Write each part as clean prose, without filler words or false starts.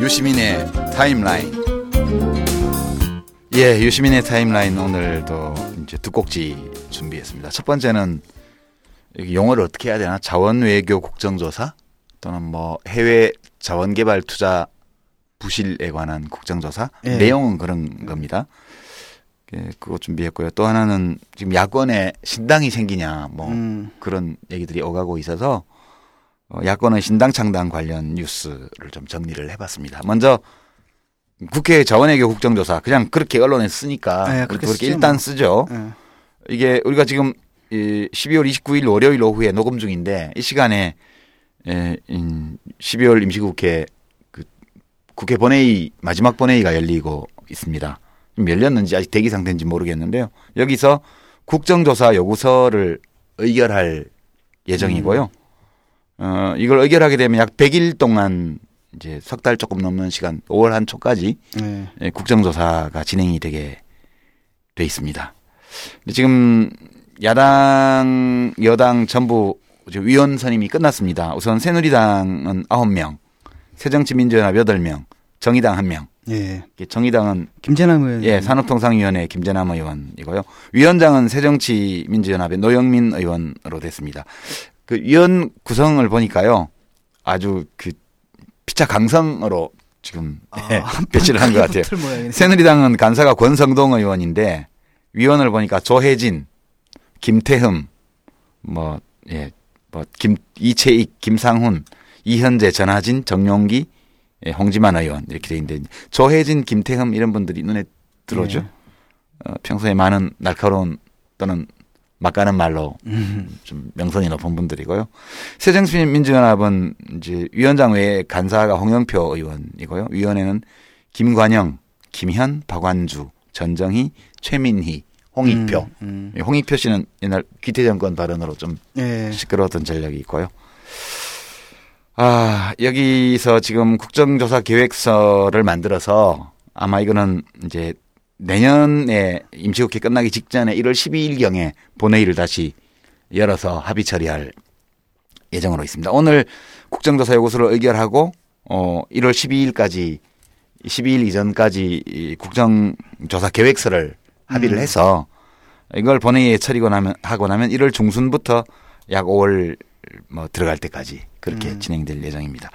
유시민의 타임라인. 예, 유시민의 타임라인 오늘도 이제 두 꼭지 준비했습니다. 첫 번째는 용어를 어떻게 해야 되나? 자원 외교 국정조사 또는 뭐 해외 자원 개발 투자 부실에 관한 국정조사. 예. 내용은 그런 겁니다. 예, 그거 준비했고요. 또 하나는 지금 야권에 신당이 생기냐 뭐 그런 얘기들이 오가고 있어서 야권의 신당 창당 관련 뉴스를 좀 정리를 해봤습니다. 먼저 국회 자원외교 국정조사, 그냥 그렇게 언론에 쓰니까 네, 그렇게 일단 뭐. 쓰죠. 네. 이게 우리가 지금 12월 29일 월요일 오후에 녹음 중인데 이 시간에 12월 임시국회 국회 본회의 마지막 본회의가 열리고 있습니다. 열렸는지 아직 대기 상태인지 모르겠는데요. 여기서 국정조사 요구서를 의결할 예정이고요. 이걸 의결하게 되면 약 100일 동안 이제 석 달 조금 넘는 시간, 5월 한 초까지 네. 국정조사가 진행이 되게 돼 있습니다. 지금 야당, 여당 전부 위원 선임이 끝났습니다. 우선 새누리당은 9명, 새정치민주연합 8명, 정의당 1명. 예. 정의당은 김재남 의원. 예, 산업통상위원회 김재남 의원이고요. 위원장은 새정치민주연합의 노영민 의원으로 됐습니다. 그 위원 구성을 보니까요, 아주 그 피차 강성으로 지금 배치를 한 것 같아요. 새누리당은 간사가 권성동 의원인데 위원을 보니까 조해진, 김태흠, 이채익, 김상훈, 이현재, 전하진, 정용기, 홍지만 의원 이렇게 돼 있는데 조해진, 김태흠 이런 분들이 눈에 들어오죠. 네. 평소에 많은 날카로운 또는 막가는 말로 좀 명성이 높은 분들이고요. 새정치민주연합은 이제 위원장 외에 간사가 홍영표 의원이고요. 위원회는 김관영, 김현, 박완주, 전정희, 최민희, 홍익표. 홍익표 씨는 옛날 귀태정권 발언으로 좀 네. 시끄러웠던 전력이 있고요. 아, 여기서 지금 국정조사 계획서를 만들어서 아마 이거는 이제 내년에 임시국회 끝나기 직전에 1월 12일경에 본회의를 다시 열어서 합의 처리할 예정으로 있습니다. 오늘 국정조사 요구서를 의결하고 1월 12일까지 12일 이전까지 국정조사 계획서를 합의를 해서 이걸 본회의에 처리하고 나면 1월 중순부터 약 5월 들어갈 때까지 그렇게 진행될 예정입니다.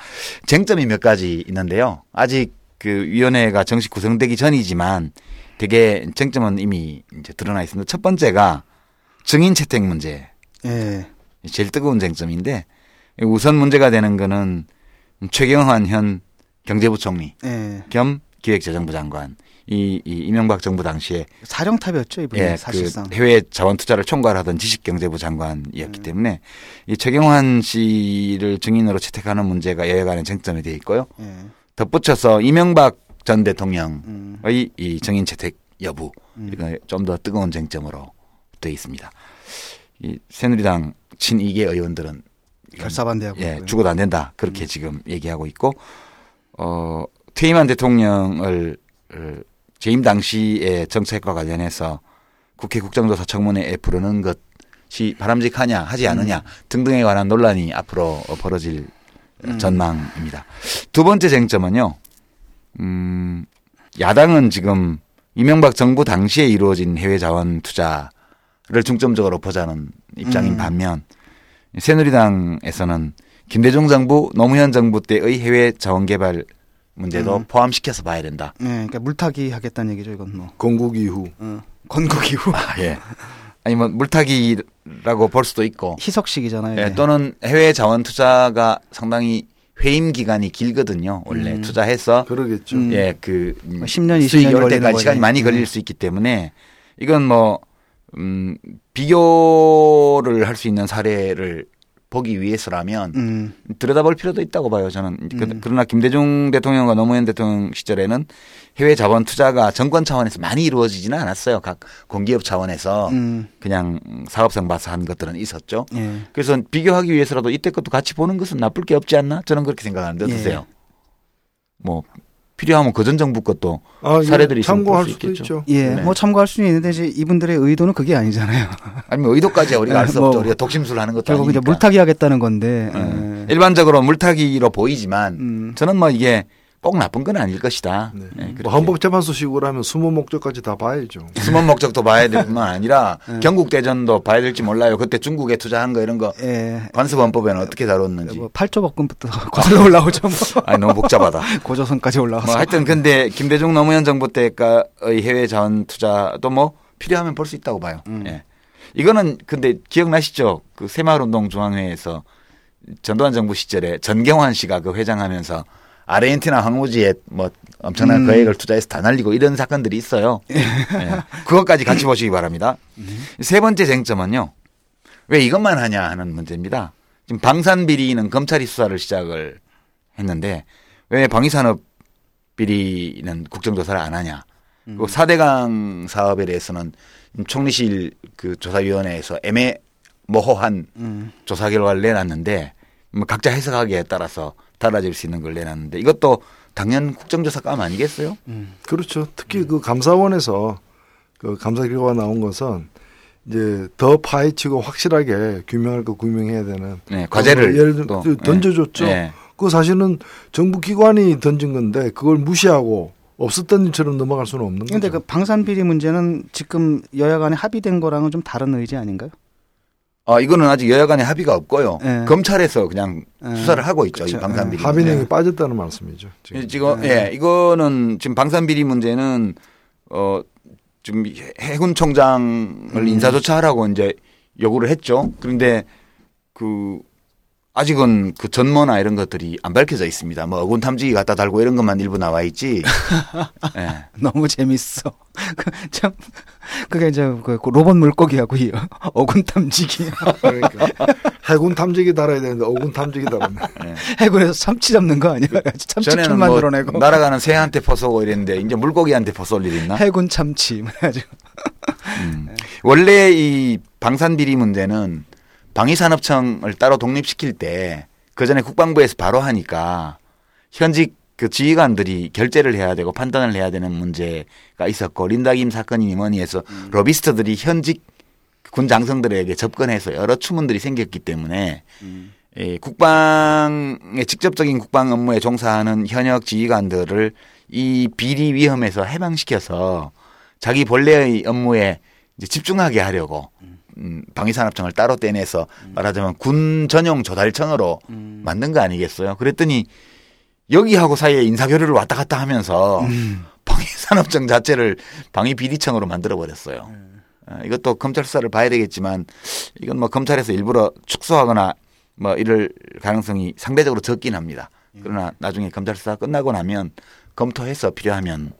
쟁점이 몇 가지 있는데요. 아직 그 위원회가 정식 구성되기 전이지만 되게 쟁점은 이미 이제 드러나 있습니다. 첫 번째가 증인 채택 문제. 예. 제일 뜨거운 쟁점인데 우선 문제가 되는 거는 최경환 현 경제부총리 예. 겸 기획재정부 장관 이명박 정부 당시에 사령탑이었죠 이분이 예, 사실상 그 해외 자원 투자를 총괄하던 지식경제부 장관이었기 때문에 이 최경환 씨를 증인으로 채택하는 문제가 여야간의 쟁점이 돼 있고요. 예. 덧붙여서 이명박 전 대통령의 이 증인 채택 여부 이거 좀 더 뜨거운 쟁점으로 돼 있습니다. 이 새누리당 친이계 의원들은 결사반대하고 예, 죽어도 안 된다 그렇게 지금 얘기하고 있고 퇴임한 대통령을 재임 당시의 정책과 관련해서 국회 국정조사 청문회에 부르는 것이 바람직하냐 하지 않느냐 등등에 관한 논란이 앞으로 벌어질 전망입니다. 두 번째 쟁점은요. 야당은 지금 이명박 정부 당시에 이루어진 해외 자원 투자를 중점적으로 보자는 입장인 반면 새누리당에서는 김대중 정부, 노무현 정부 때의 해외 자원 개발 문제도 포함시켜서 봐야 된다. 네, 그러니까 물타기 하겠다는 얘기죠, 이건 뭐. 건국 이후. 아, 예. 아니 뭐 물타기라고 볼 수도 있고. 희석식이잖아요. 예, 또는 해외 자원 투자가 상당히 회임 기간이 길거든요. 원래 투자해서 그러겠죠. 예, 그 10년, 20년 올 때까지 시간이 많이 걸릴 수 있기 때문에 이건 뭐 비교를 할 수 있는 사례를 보기 위해서라면 들여다볼 필요도 있다고 봐요. 저는 그러나 김대중 대통령과 노무현 대통령 시절에는 해외 자본 투자가 정권 차원에서 많이 이루어지지는 않았어요. 각 공기업 차원에서 그냥 사업성 봐서 한 것들은 있었죠. 예. 그래서 비교하기 위해서라도 이때 것도 같이 보는 것은 나쁠 게 없지 않나? 저는 그렇게 생각하는데 어떠세요? 예. 뭐 필요하면 그 전 정부 것도 사례들이 있으면 볼 수 있겠죠. 예, 네. 뭐 참고할 수는 있는데 이제 이분들의 의도는 그게 아니잖아요. 아니면 의도까지 우리가 알 수 없죠. 우리가 독심술을 하는 것도 아니니까. 결국 물타기 하겠다는 건데. 일반적으로 물타기로 보이지만 저는 뭐 이게 꼭 나쁜 건 아닐 것이다. 네. 네, 뭐 헌법재판소식으로 하면 숨은 목적까지 다 봐야죠. 숨은 목적도 봐야 될 뿐만 아니라 네. 경국대전도 봐야 될지 몰라요. 그때 중국에 투자한 거 이런 거 네. 관습헌법에는 어떻게 다뤘는지. 뭐 8조 법금부터 고조로 올라오죠. 뭐. 아니, 너무 복잡하다. 고조선까지 올라왔어. 뭐 하여튼 근데 김대중 노무현 정부 때의 해외 자원 투자도 뭐 필요하면 볼 수 있다고 봐요. 네. 이거는 근데 기억나시죠? 그 새마을운동 중앙회에서 전두환 정부 시절에 전경환 씨가 그 회장하면서 아르헨티나 황무지에 뭐 엄청난 거액을 투자해서 다 날리고 이런 사건들이 있어요. 네. 그것까지 같이 보시기 바랍니다. 세 번째 쟁점은요. 왜 이것만 하냐 하는 문제입니다. 지금 방산 비리는 검찰이 수사를 시작을 했는데 왜 방위산업 비리는 국정조사를 안 하냐. 그리고 4대강 사업에 대해서는 총리실 그 조사위원회에서 모호한 조사 결과를 내놨는데 뭐 각자 해석하기에 따라서 달라질 수 있는 걸 내놨는데 이것도 당연 국정조사 감 아니겠어요? 그렇죠. 특히 그 감사원에서 그 감사 결과가 나온 것은 이제 더 파헤치고 확실하게 규명할 거 규명해야 되는 네, 과제를 예를 들어 던져줬죠. 네. 그 사실은 정부 기관이 던진 건데 그걸 무시하고 없었던 일처럼 넘어갈 수는 없는 거죠. 그런데 그 방산 비리 문제는 지금 여야 간에 합의된 거랑은 좀 다른 의지 아닌가요? 아, 이거는 아직 여야 간에 합의가 없고요. 네. 검찰에서 그냥 수사를 하고 있죠. 그쵸. 이 방산 비리. 합의는 네. 빠졌다는 말씀이죠. 지금 예, 네. 이거는 지금 방산 비리 문제는 지금 해군 총장을 인사조차하라고 이제 요구를 했죠. 그런데 그 아직은 그 전모나 이런 것들이 안 밝혀져 있습니다. 뭐 어군 탐지기 갖다 달고 이런 것만 일부 나와 있지. 네. 너무 재밌어. 참 그게 이제 그 로봇 물고기하고 어군 탐지기. 그러니까 해군 탐지기 달아야 되는데 어군 탐지기 달았네. 네. 해군에서 참치 잡는 거 아니야? 참치만 뭐 드러내고. 날아가는 새한테 퍼쏘고 이랬는데 이제 물고기한테 퍼쏠 일이 있나? 해군 참치. 네. 원래 이 방산 비리 문제는 방위산업청을 따로 독립시킬 때 그전에 국방부에서 바로 하니까 현직 그 지휘관들이 결재를 해야 되고 판단을 해야 되는 문제가 있었고 린다김 사건이니 뭐니 해서 로비스트들이 현직 군 장성들에게 접근해서 여러 추문들이 생겼기 때문에 국방의 직접적인 국방 업무에 종사하는 현역 지휘관들을 이 비리 위험에서 해방시켜서 자기 본래의 업무에 이제 집중하게 하려고 방위산업청을 따로 떼내서 말하자면 군 전용 조달청으로 만든 거 아니겠어요? 그랬더니 여기하고 사이에 인사교류를 왔다 갔다 하면서 방위산업청 자체를 방위비리청으로 만들어버렸어요. 이것도 검찰 수사를 봐야 되겠지만 이건 뭐 검찰에서 일부러 축소하거나 뭐 이럴 가능성이 상대적으로 적긴 합니다. 그러나 나중에 검찰 수사 끝나고 나면 검토해서 필요하면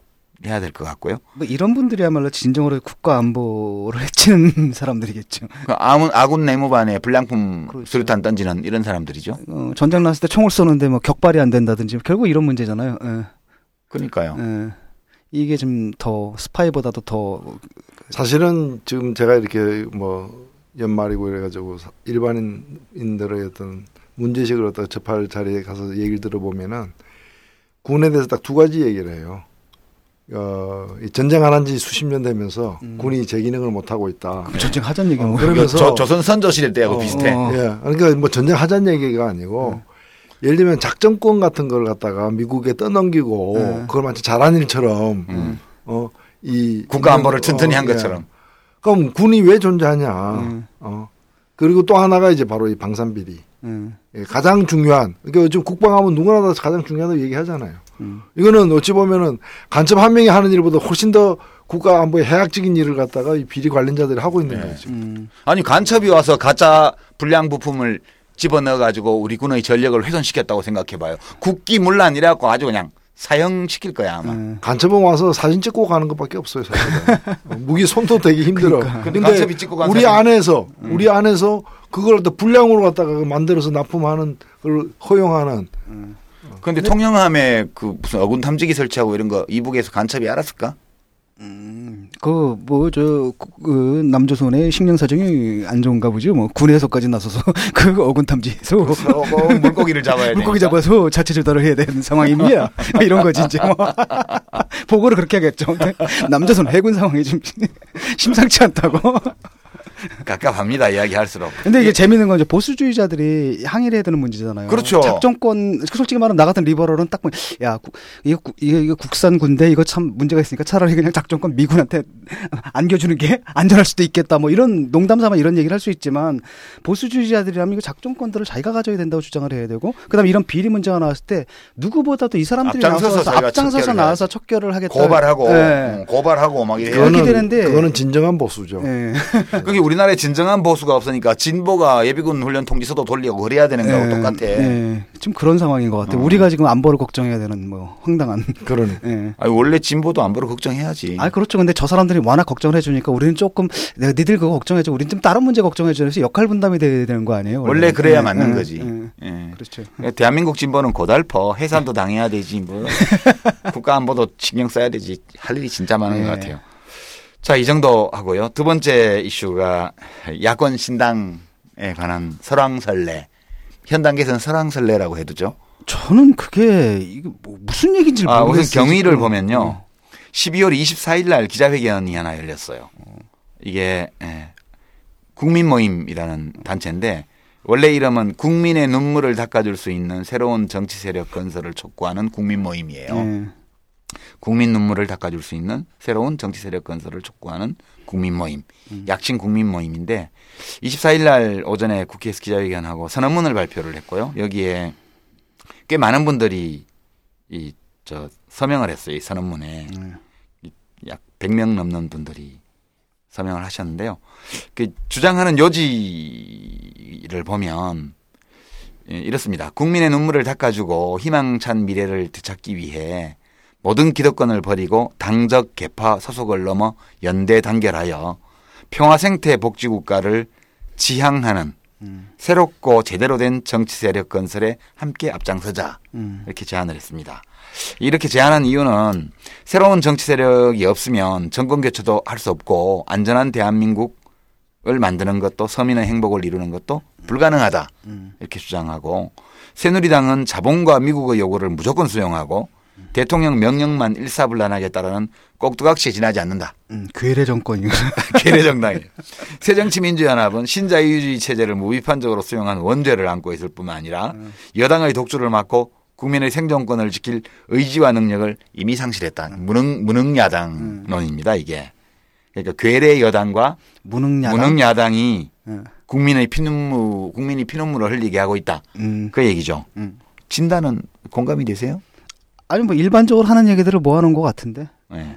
해야 될 것 같고요. 뭐 이런 분들이야말로 진정으로 국가 안보를 해치는 사람들이겠죠. 아군 내무반에 불량품 그렇죠. 수류탄 던지는 이런 사람들이죠. 전쟁 났을 때 총을 쏘는데 뭐 격발이 안 된다든지 결국 이런 문제잖아요. 예. 그러니까요. 예. 이게 좀 더 스파이보다도 더 사실은 지금 제가 이렇게 뭐 연말이고 이래가지고 일반인들의 어떤 문제식을 갖다 접할 자리에 가서 얘기를 들어보면은 군에 대해서 딱 두 가지 얘기를 해요. 이 전쟁 안 한 지 수십 년 되면서 군이 제 기능을 못 하고 있다. 그럼 전쟁 하자는 얘기는 뭐예요? 그러면서 조선 선조시대 때하고 비슷해. 예, 그러니까 뭐 전쟁 하자는 얘기가 아니고 예를 들면 작전권 같은 걸 갖다가 미국에 떠넘기고 그걸 마치 잘한 일처럼 이 국가 안보를 튼튼히 한 것처럼. 예. 그럼 군이 왜 존재하냐? 그리고 또 하나가 이제 바로 이 방산 비리. 예, 가장 중요한. 그러니까 지금 국방하면 누구나 다 가장 중요하다고 얘기하잖아요. 이거는 어찌 보면은 간첩 한 명이 하는 일보다 훨씬 더 국가 안보에 해악적인 일을 갖다가 이 비리 관련자들이 하고 있는 네. 거죠. 아니 간첩이 와서 가짜 불량 부품을 집어넣어 가지고 우리 군의 전력을 훼손시켰다고 생각해봐요. 국기문란이라고 아주 그냥 사형시킬 거야 아마. 간첩은 와서 사진 찍고 가는 것밖에 없어요. 무기 손도 되게 힘들어. 그런데 그러니까. 우리 안에서 그걸 또 불량으로 갖다가 만들어서 납품하는 걸 허용하는. 그런데 통영함에 그 무슨 어군 탐지기 설치하고 이런 거 이북에서 간첩이 알았을까? 그 뭐 저 그 남조선의 식량 사정이 안 좋은가 보죠. 뭐 군에서까지 나서서 그 어군 탐지에서 물고기를 잡아야 돼. 물고기 되니까. 잡아서 자체 조달을 해야 되는 상황입니다. 이런 거지 이제 뭐. 보고를 그렇게 하겠죠. 남조선 해군 상황이 좀 심상치 않다고. 갑갑합니다. 이야기할수록. 근데 이게 재밌는 건 이제 보수주의자들이 항의를 해야 되는 문제잖아요. 그렇죠. 작정권, 솔직히 말하면 나 같은 리버럴은 딱 보면 야, 이거 국산 군대 이거 참 문제가 있으니까 차라리 그냥 작정권 미군한테 안겨주는 게 안전할 수도 있겠다. 뭐 이런 농담삼아 이런 얘기를 할 수 있지만 보수주의자들이라면 이거 작정권들을 자기가 가져야 된다고 주장을 해야 되고 그다음에 이런 비리 문제가 나왔을 때 누구보다도 이 사람들이 앞장서서 나와서 척결을 하겠다. 고발하고 네. 고발하고 막 이렇게 되는데 그거는 진정한 보수죠. 네. 그게 우리나라에 진정한 보수가 없으니까 진보가 예비군 훈련 통지서도 돌리고 그래야 되는 거하고 똑같아. 네. 지금 그런 상황인 것 같아요. 우리가 지금 안보를 걱정해야 되는 뭐 황당한 그런. 네. 아니, 원래 진보도 안보를 걱정해야지. 아 그렇죠. 근데 저 사람들이 워낙 걱정을 해주니까 우리는 조금 내가 니들 그거 걱정해줘. 우리는 좀 다른 문제 걱정해줘서 역할 분담이 돼야 되는 거 아니에요? 원래 그래야 네. 맞는 네. 거지. 네. 네. 그렇죠. 대한민국 진보는 고달퍼. 해산도 당해야 되지. 뭐. 국가 안보도 신경 써야 되지. 할 일이 진짜 많은 것 같아요. 자, 이 정도 하고요. 두 번째 이슈가 야권 신당에 관한 설왕설래. 현 단계에서는 설왕설래라고 해두죠. 저는 그게 이게 뭐 무슨 얘기인지 모르겠어요. 우선 경위를 지금. 보면요. 12월 24일 날 기자회견이 하나 열렸어요. 이게 국민모임이라는 단체인데 원래 이름은 국민의 눈물을 닦아줄 수 있는 새로운 정치 세력 건설을 촉구하는 국민모임이에요. 국민 눈물을 닦아줄 수 있는 새로운 정치 세력 건설을 촉구하는 국민모임. 약칭 국민모임인데 24일 날 오전에 국회에서 기자회견하고 선언문을 발표를 했고요. 여기에 꽤 많은 분들이 서명을 했어요. 이 선언문에. 약 100명 넘는 분들이 서명을 하셨는데요. 그 주장하는 요지를 보면 이렇습니다. 국민의 눈물을 닦아주고 희망찬 미래를 되찾기 위해 모든 기득권을 버리고 당적 계파 소속을 넘어 연대 단결하여 평화생태 복지국가를 지향하는 새롭고 제대로 된 정치세력 건설에 함께 앞장서자 이렇게 제안을 했습니다. 이렇게 제안한 이유는 새로운 정치세력이 없으면 정권교체도 할 수 없고 안전한 대한민국을 만드는 것도 서민의 행복을 이루는 것도 불가능하다 이렇게 주장하고 새누리당은 자본과 미국의 요구를 무조건 수용하고 대통령 명령만 일사불란하게 따르는 꼭두각시에 지나지 않는다. 괴뢰 정권이군요. 괴뢰 정당이에요. 새정치민주연합은 신자유주의 체제를 무비판적으로 수용한 원죄를 안고 있을 뿐만 아니라 여당의 독주를 막고 국민의 생존권을 지킬 의지와 능력을 이미 상실했다는 무능야당론입니다. 이게. 그러니까 괴뢰 여당과 무능야당이 국민이 피눈물을 흘리게 하고 있다. 그 얘기죠. 진단은 공감이 되세요? 아니 뭐 일반적으로 하는 얘기들을 모아놓은 것 같은데. 네.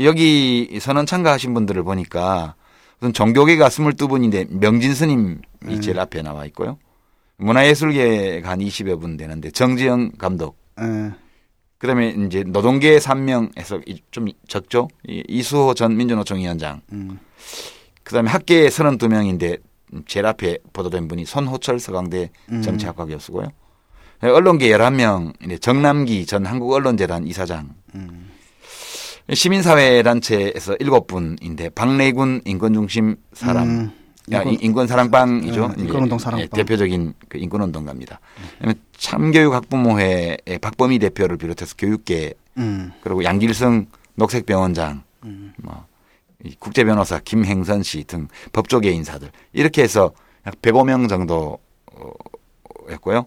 여기 선언 참가하신 분들을 보니까 우선 종교계가 22분인데 명진스님이 제일 앞에 나와 있고요. 문화예술계가 한 20여 분 되는데 정지영 감독. 그다음에 이제 노동계 3명에서 좀 적죠. 이수호 전 민주노총 위원장. 그다음에 학계에 32명인데 제일 앞에 보도된 분이 손호철 서강대 정치학과 교수고요. 언론계 11명, 정남기 전 한국언론재단 이사장, 시민사회단체에서 7분인데 박래군 인권중심 사람, 인권사랑방이죠. 인권운동 사랑방. 대표적인 그 인권운동가입니다. 참교육학부모회의 박범희 대표를 비롯해서 교육계, 그리고 양길성 녹색병원장, 뭐 국제변호사 김행선 씨 등 법조계 인사들 이렇게 해서 약 105명 정도 했고요.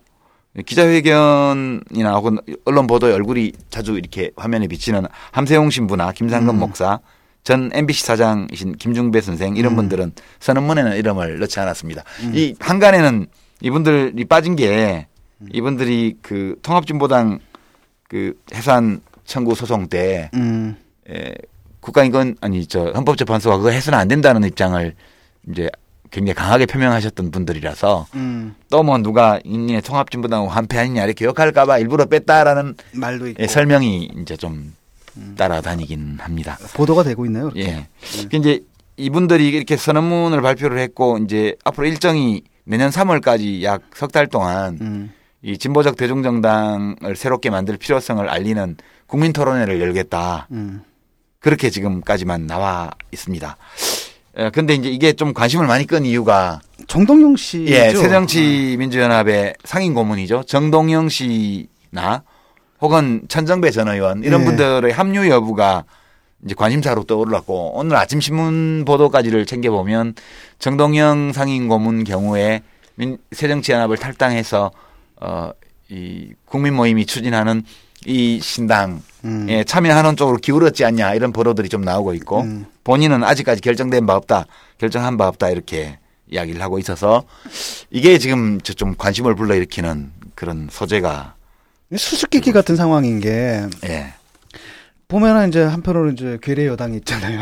기자회견이나 혹은 언론 보도에 얼굴이 자주 이렇게 화면에 비치는 함세용 신부나 김상근 목사, 전 MBC 사장이신 김중배 선생 이런 분들은 선언문에는 이름을 넣지 않았습니다. 이 한간에는 이분들이 빠진 게 이분들이 그 통합진보당 그 해산 청구 소송 때 국가인권 헌법재판소가 그거 해서는 안 된다는 입장을 이제 굉장히 강하게 표명하셨던 분들이라서 또 뭐 누가 인민의 통합진보당하고 한패하느냐 이렇게 욕할까 봐 일부러 뺐다라는 말도 있고. 설명이 이제 좀 따라다니긴 합니다. 보도가 되고 있나요? 그렇게? 예. 이제 이분들이 이렇게 선언문을 발표를 했고 이제 앞으로 일정이 내년 3월까지 약 석 달 동안 이 진보적 대중정당을 새롭게 만들 필요성을 알리는 국민토론회를 열겠다. 그렇게 지금까지만 나와 있습니다. 근데 이제 이게 좀 관심을 많이 끈 이유가 정동영 씨, 새정치민주연합의 상임 고문이죠. 정동영 씨나 혹은 천정배 전 의원 이런 분들의 합류 여부가 이제 관심사로 떠올랐고, 오늘 아침 신문 보도까지를 챙겨보면 정동영 상임 고문 경우에 새정치연합을 탈당해서 이 국민 모임이 추진하는 이 신당에 참여하는 쪽으로 기울었지 않냐, 이런 보도들이 좀 나오고 있고, 본인은 아직까지 결정된 바 없다, 결정한 바 없다, 이렇게 이야기를 하고 있어서 이게 지금 좀 관심을 불러일으키는 그런 소재가, 수수께끼 같은 상황인 게, 예, 보면은 이제 한편으로 이제 괴뢰 여당이 있잖아요.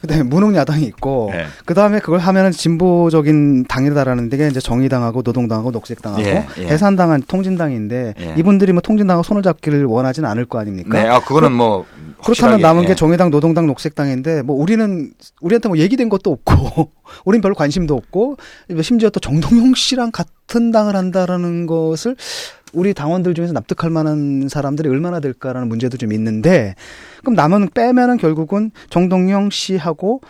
그다음에 무능 야당이 있고, 예, 그다음에 그걸 하면은 진보적인 당이다라는 게 이제 정의당하고 노동당하고 녹색당하고, 예, 예, 해산당한 통진당인데, 예, 이분들이 뭐 통진당하고 손을 잡기를 원하진 않을 거 아닙니까? 네, 아 그거는 뭐 그렇다면 남은, 예, 게 정의당, 노동당, 녹색당인데, 뭐 우리는 우리한테 뭐 얘기된 것도 없고, 우린 별로 관심도 없고, 심지어 또 정동영 씨랑 같은 당을 한다라는 것을 우리 당원들 중에서 납득할 만한 사람들이 얼마나 될까라는 문제도 좀 있는데, 그럼 남은 빼면은 결국은 정동영 씨하고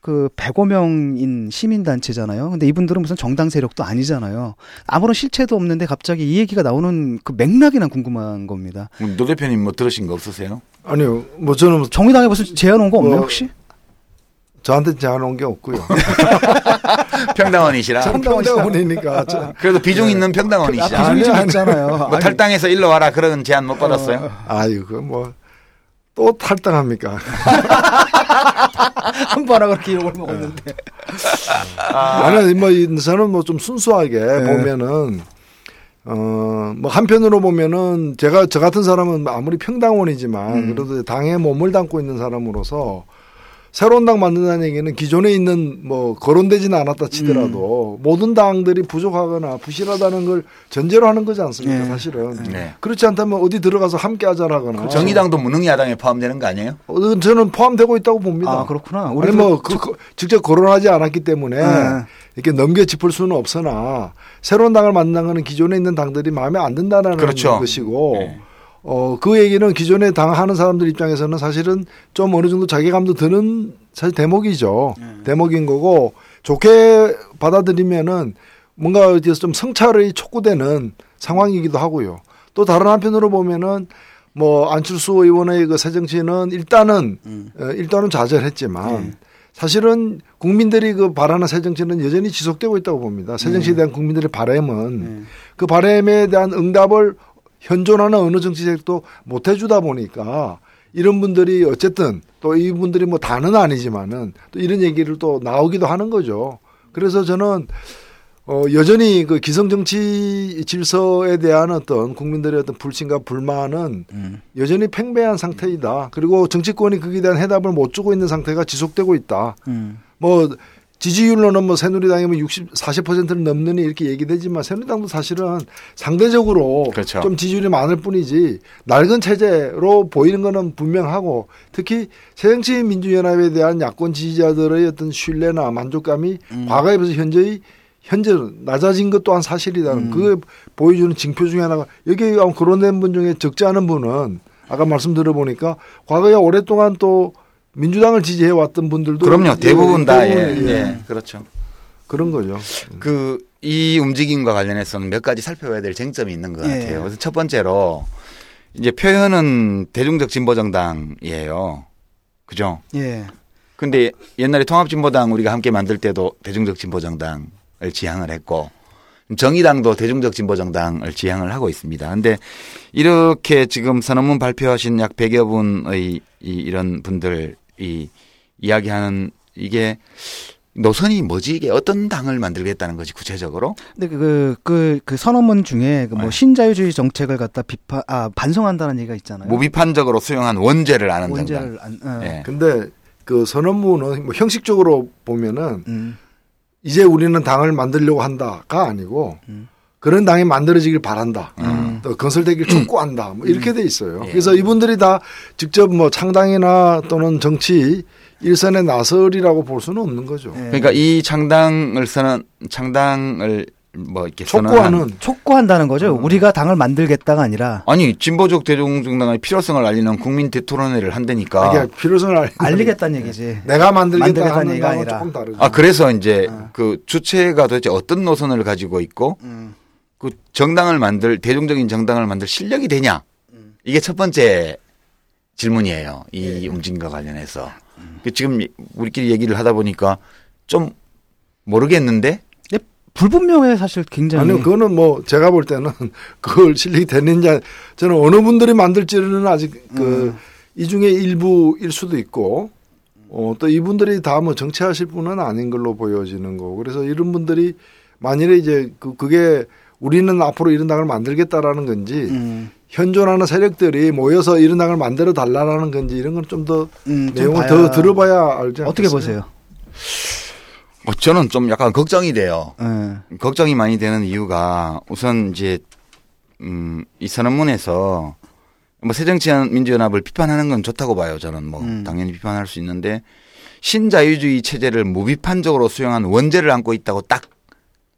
그 105명인 시민단체잖아요. 근데 이분들은 무슨 정당 세력도 아니잖아요. 아무런 실체도 없는데 갑자기 이 얘기가 나오는 그 맥락이 난 궁금한 겁니다. 노 대표님 뭐 들으신 거 없으세요? 아니요. 뭐 저는 정의당에 무슨 제안 온 거 없나요 혹시? 저한테 제안 온 게 없고요. 평당원이시라. 평당원이니까. 그래도 비중 있는 평당원이시죠. 비중이 좀 있잖아요. 뭐 탈당해서 일로 와라 그런 제안 못 받았어요? 아유, 그 뭐 또 탈당합니까? 한 번하고 그렇게 욕을 먹었는데. 아니 뭐 저는 뭐 좀 순수하게, 네, 보면은 뭐 한편으로 보면은 제가 저 같은 사람은 아무리 평당원이지만 그래도 당에 몸을 담고 있는 사람으로서 새로운 당 만든다는 얘기는 기존에 있는 뭐 거론되지는 않았다 치더라도 모든 당들이 부족하거나 부실하다는 걸 전제로 하는 거지 않습니까? 네. 사실은. 네. 그렇지 않다면 어디 들어가서 함께 하자라거나. 정의당도 무능야당에 포함되는 거 아니에요? 저는 포함되고 있다고 봅니다. 아, 그렇구나. 우리 뭐 직접 거론하지 않았기 때문에, 네, 이렇게 넘겨짚을 수는 없으나 새로운 당을 만든다는 것은 기존에 있는 당들이 마음에 안 든다는, 그렇죠, 것이고, 네, 그 얘기는 기존에 당하는 사람들 입장에서는 사실은 좀 어느 정도 자괴감도 드는 사실 대목이죠. 대목인 거고, 좋게 받아들이면은 뭔가 어디서 좀 성찰이 촉구되는 상황이기도 하고요. 또 다른 한편으로 보면은 뭐 안철수 의원의 그 새정치는 일단은 좌절했지만, 사실은 국민들이 그 바라는 새정치는 여전히 지속되고 있다고 봅니다. 새정치에 대한 국민들의 바람은, 그 바람에 대한 응답을 현존하는 어느 정치색도 못 해주다 보니까 이런 분들이 어쨌든 또 이분들이 뭐 다는 아니지만은 또 이런 얘기를 또 나오기도 하는 거죠. 그래서 저는 여전히 그 기성정치 질서에 대한 어떤 국민들의 어떤 불신과 불만은 여전히 팽배한 상태이다. 그리고 정치권이 거기에 대한 해답을 못 주고 있는 상태가 지속되고 있다. 뭐 지지율로는 뭐 새누리당이 뭐 40%를 넘느니 이렇게 얘기되지만 새누리당도 사실은 상대적으로, 그렇죠, 좀 지지율이 많을 뿐이지 낡은 체제로 보이는 거는 분명하고, 특히 새정치민주연합에 대한 야권 지지자들의 어떤 신뢰나 만족감이 과거에 비해서 현재 낮아진 것 또한 사실이라는 그걸 보여주는 징표 중에 하나가, 여기 거론된 분 중에 적지 않은 분은 아까 말씀 들어보니까 과거에 오랫동안 또 민주당을 지지해왔던 분들도, 그럼요, 대부분 다, 예, 예, 예, 그렇죠, 그런 거죠. 그 이 움직임과 관련해서는 몇 가지 살펴봐야 될 쟁점이 있는 것 같아요. 예. 그래서 첫 번째로 이제 표현은 대중적 진보정당이에요, 그죠? 예. 그런데 옛날에 통합진보당 우리가 함께 만들 때도 대중적 진보정당을 지향을 했고, 정의당도 대중적 진보정당을 지향을 하고 있습니다. 그런데 이렇게 지금 선언문 발표하신 약 100여 분의 이런 분들이 이야기하는 이게 노선이 뭐지? 이게 어떤 당을 만들겠다는 거지 구체적으로? 근데 그 선언문 중에 그 뭐 신자유주의 정책을 갖다 반성한다는 얘기가 있잖아요. 무비판적으로 수용한 원죄를 안 한다. 네. 근데 그 선언문은 뭐 형식적으로 보면은 이제 우리는 당을 만들려고 한다가 아니고 그런 당이 만들어지길 바란다. 또 건설되길 촉구한다. 뭐 이렇게 돼 있어요. 예. 그래서 이분들이 다 직접 뭐 창당이나 또는 정치 일선에 나설이라고 볼 수는 없는 거죠. 예. 그러니까 이 창당을 뭐 이렇게 촉구한다는 거죠. 우리가 당을 만들겠다가 아니라, 아니 진보적 대중정당의 필요성을 알리는 국민 대토론회를 한다니까. 이게 필요성을 알리겠다는 얘기지. 내가 만들겠다는 얘기가 아니라 조금 다르죠. 아 그래서 이제 그 주체가 도대체 어떤 노선을 가지고 있고 그 대중적인 정당을 만들 실력이 되냐, 이게 첫 번째 질문이에요. 이 예. 움직임과 관련해서. 지금 우리끼리 얘기를 하다 보니까 좀 모르겠는데 불분명해 사실 굉장히. 아니요, 그거는 뭐 제가 볼 때는 그걸 실력이 됐는지 저는 어느 분들이 만들지는 아직 이 중에 일부일 수도 있고 또 이분들이 다 뭐 정치하실 분은 아닌 걸로 보여지는 거고 그래서 이런 분들이 만일에 이제 그게 우리는 앞으로 이런 당을 만들겠다라는 건지 현존하는 세력들이 모여서 이런 당을 만들어 달라라는 건지 이런 건 좀 더 내용을 더 들어봐야 알지 않겠어요? 어떻게 보세요? 저는 좀 약간 걱정이 돼요. 네. 걱정이 많이 되는 이유가 우선 이제 이 선언문에서 뭐 새정치민주연합을 비판하는 건 좋다고 봐요. 저는 뭐 당연히 비판할 수 있는데 신자유주의 체제를 무비판적으로 수용한 원죄를 안고 있다고 딱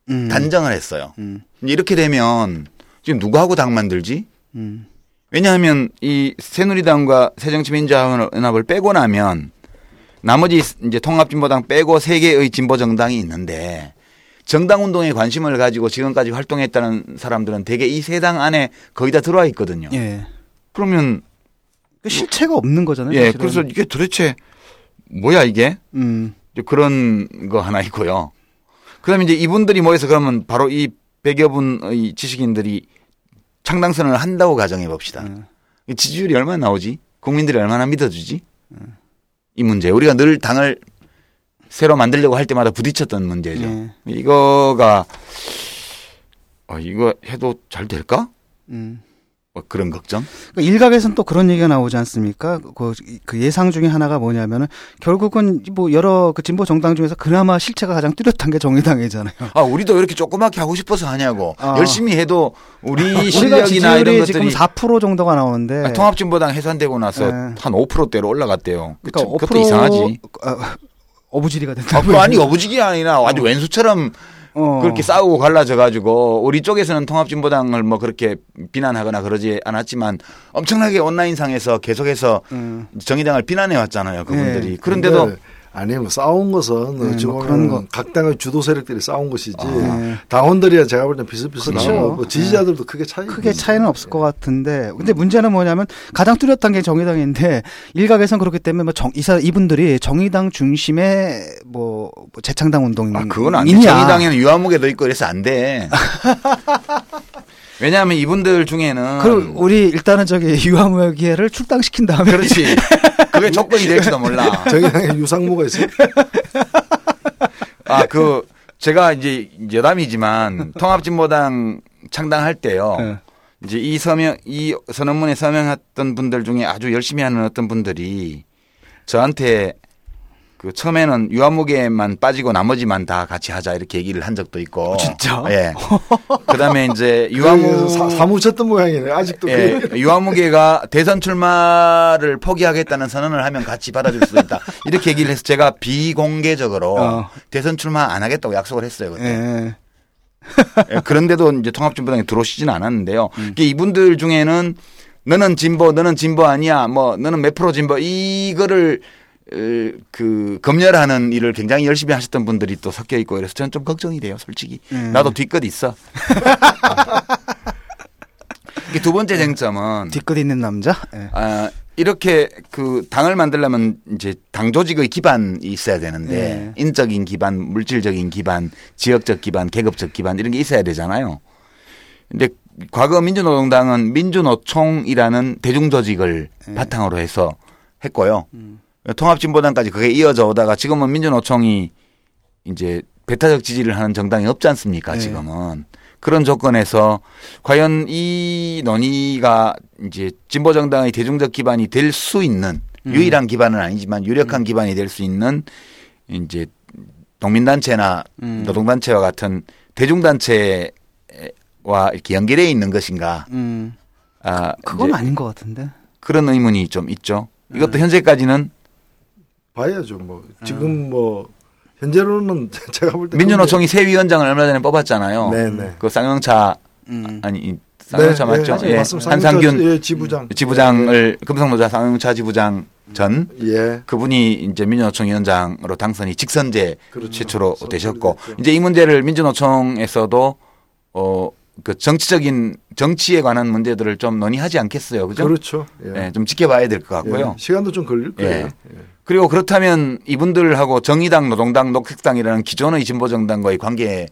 단정을 했어요. 이렇게 되면 지금 누구하고 당 만들지? 왜냐하면 이 새누리당과 새정치민주연합을 빼고 나면 나머지 이제 통합진보당 빼고 세 개의 진보 정당이 있는데 정당 운동에 관심을 가지고 지금까지 활동했다는 사람들은 대개 이 세 당 안에 거의 다 들어와 있거든요. 예. 그러면 실체가 없는 거잖아요. 예. 사실은. 그래서 이게 도대체 뭐야 이게? 그런 거 하나 있고요. 그다음에 이제 이분들이 모여서 그러면 바로 이 100여 분의 지식인들이 창당 선언을 한다고 가정해 봅시다. 지지율이 얼마나 나오지? 국민들이 얼마나 믿어주지? 이 문제. 우리가 늘 당을 새로 만들려고 할 때마다 부딪혔던 문제죠. 네. 이거가 이거 해도 잘 될까? 그런 걱정? 그러니까 일각에서는 또 그런 얘기가 나오지 않습니까? 그 예상 중에 하나가 뭐냐면은 결국은 뭐 여러 그 진보 정당 중에서 그나마 실체가 가장 뚜렷한 게 정의당이잖아요. 아, 우리도 이렇게 조그맣게 하고 싶어서 하냐고. 열심히 해도 우리 실력이나 이런 것들이 지금 4% 정도가 나오는데 아, 통합진보당 해산되고 나서 네. 한 5%대로 올라갔대요. 그러니까 그것도 이상하지. 어부지리가 된다. 아니 어부지리가 아니라 아주 왼수처럼. 그렇게 싸우고 갈라져가지고 우리 쪽에서는 통합진보당을 뭐 그렇게 비난하거나 그러지 않았지만 엄청나게 온라인상에서 계속해서 정의당을 비난해 왔잖아요. 그분들이. 네. 그런데도. 아니 뭐 싸운 것은 뭐 그런 건 각 당의 주도 세력들이 싸운 것이지 당원들이야 제가 볼 때 비슷비슷하고 뭐 지지자들도 크게 차이는 없을 것 같은데 근데 문제는 뭐냐면 가장 뚜렷한 게 정의당인데 일각에선 그렇기 때문에 뭐 이분들이 정의당 중심의 뭐 재창당 운동이냐 아, 그건 아니야 정의당에는 유아무게 더 있고 그래서 안 돼. 왜냐하면 이분들 중에는 그럼 우리 일단은 저기 유아무역회를 출당시킨 다음에 그렇지 그게 조건이 될지도 몰라. 정의당에 유상무가 있어요. 아, 그 제가 이제 여담이지만 통합진보당 창당할 때요. 네. 이제 이 선언문에 서명했던 분들 중에 아주 열심히 하는 어떤 분들이 저한테 그 처음에는 유아무개만 빠지고 나머지만 다 같이 하자 이렇게 얘기를 한 적도 있고. 진짜? 예. 그다음에 이제 사무쳤던 모양이네. 아직도. 예. 유아무개가 대선 출마를 포기하겠다는 선언을 하면 같이 받아줄 수도 있다. 이렇게 얘기를 해서 제가 비공개적으로 대선 출마 안 하겠다고 약속을 했어요 그때. 예. 예. 그런데도 이제 통합진보당에 들어오시지는 않았는데요. 그러니까 이분들 중에는 너는 진보 아니야. 뭐 너는 몇 프로 진보 이거를 그 검열하는 일을 굉장히 열심히 하셨던 분들이 또 섞여 있고 그래서 저는 좀 걱정이 돼요, 솔직히. 나도 뒤끝 있어. 두 번째 쟁점은 뒤끝 있는 남자. 네. 이렇게 그 당을 만들려면 이제 당 조직의 기반이 있어야 되는데 네. 인적인 기반, 물질적인 기반, 지역적 기반, 계급적 기반 이런 게 있어야 되잖아요. 근데 과거 민주노동당은 민주노총이라는 대중조직을 네. 바탕으로 해서 했고요. 통합진보당까지 그게 이어져 오다가 지금은 민주노총이 이제 배타적 지지를 하는 정당이 없지 않습니까? 지금은 그런 조건에서 과연 이 논의가 이제 진보 정당의 대중적 기반이 될 수 있는 유일한 기반은 아니지만 유력한 기반이 될 수 있는 이제 농민단체나 노동단체와 같은 대중단체와 이렇게 연결해 있는 것인가? 그건 아닌 것 같은데 그런 의문이 좀 있죠. 이것도 현재까지는. 봐야죠. 뭐 지금 뭐 현재로는 제가 볼 때 민주노총이 새 위원장을 얼마 전에 뽑았잖아요. 네네. 그 쌍용차 아니 쌍용차 네, 맞죠? 네, 예. 맞습니다. 한상균 예, 지부장을 예. 금성노자 쌍용차 지부장 전 예. 그분이 이제 민주노총 위원장으로 당선이 직선제 그렇죠. 최초로 되셨고 이제 이 문제를 민주노총에서도 그 정치적인 정치에 관한 문제들을 좀 논의하지 않겠어요, 그죠? 그렇죠. 예. 네, 좀 지켜봐야 될 것 같고요. 예. 시간도 좀 걸릴 거예요. 예. 예. 그리고 그렇다면 이분들하고 정의당, 노동당, 녹색당이라는 기존의 진보 정당과의 관계는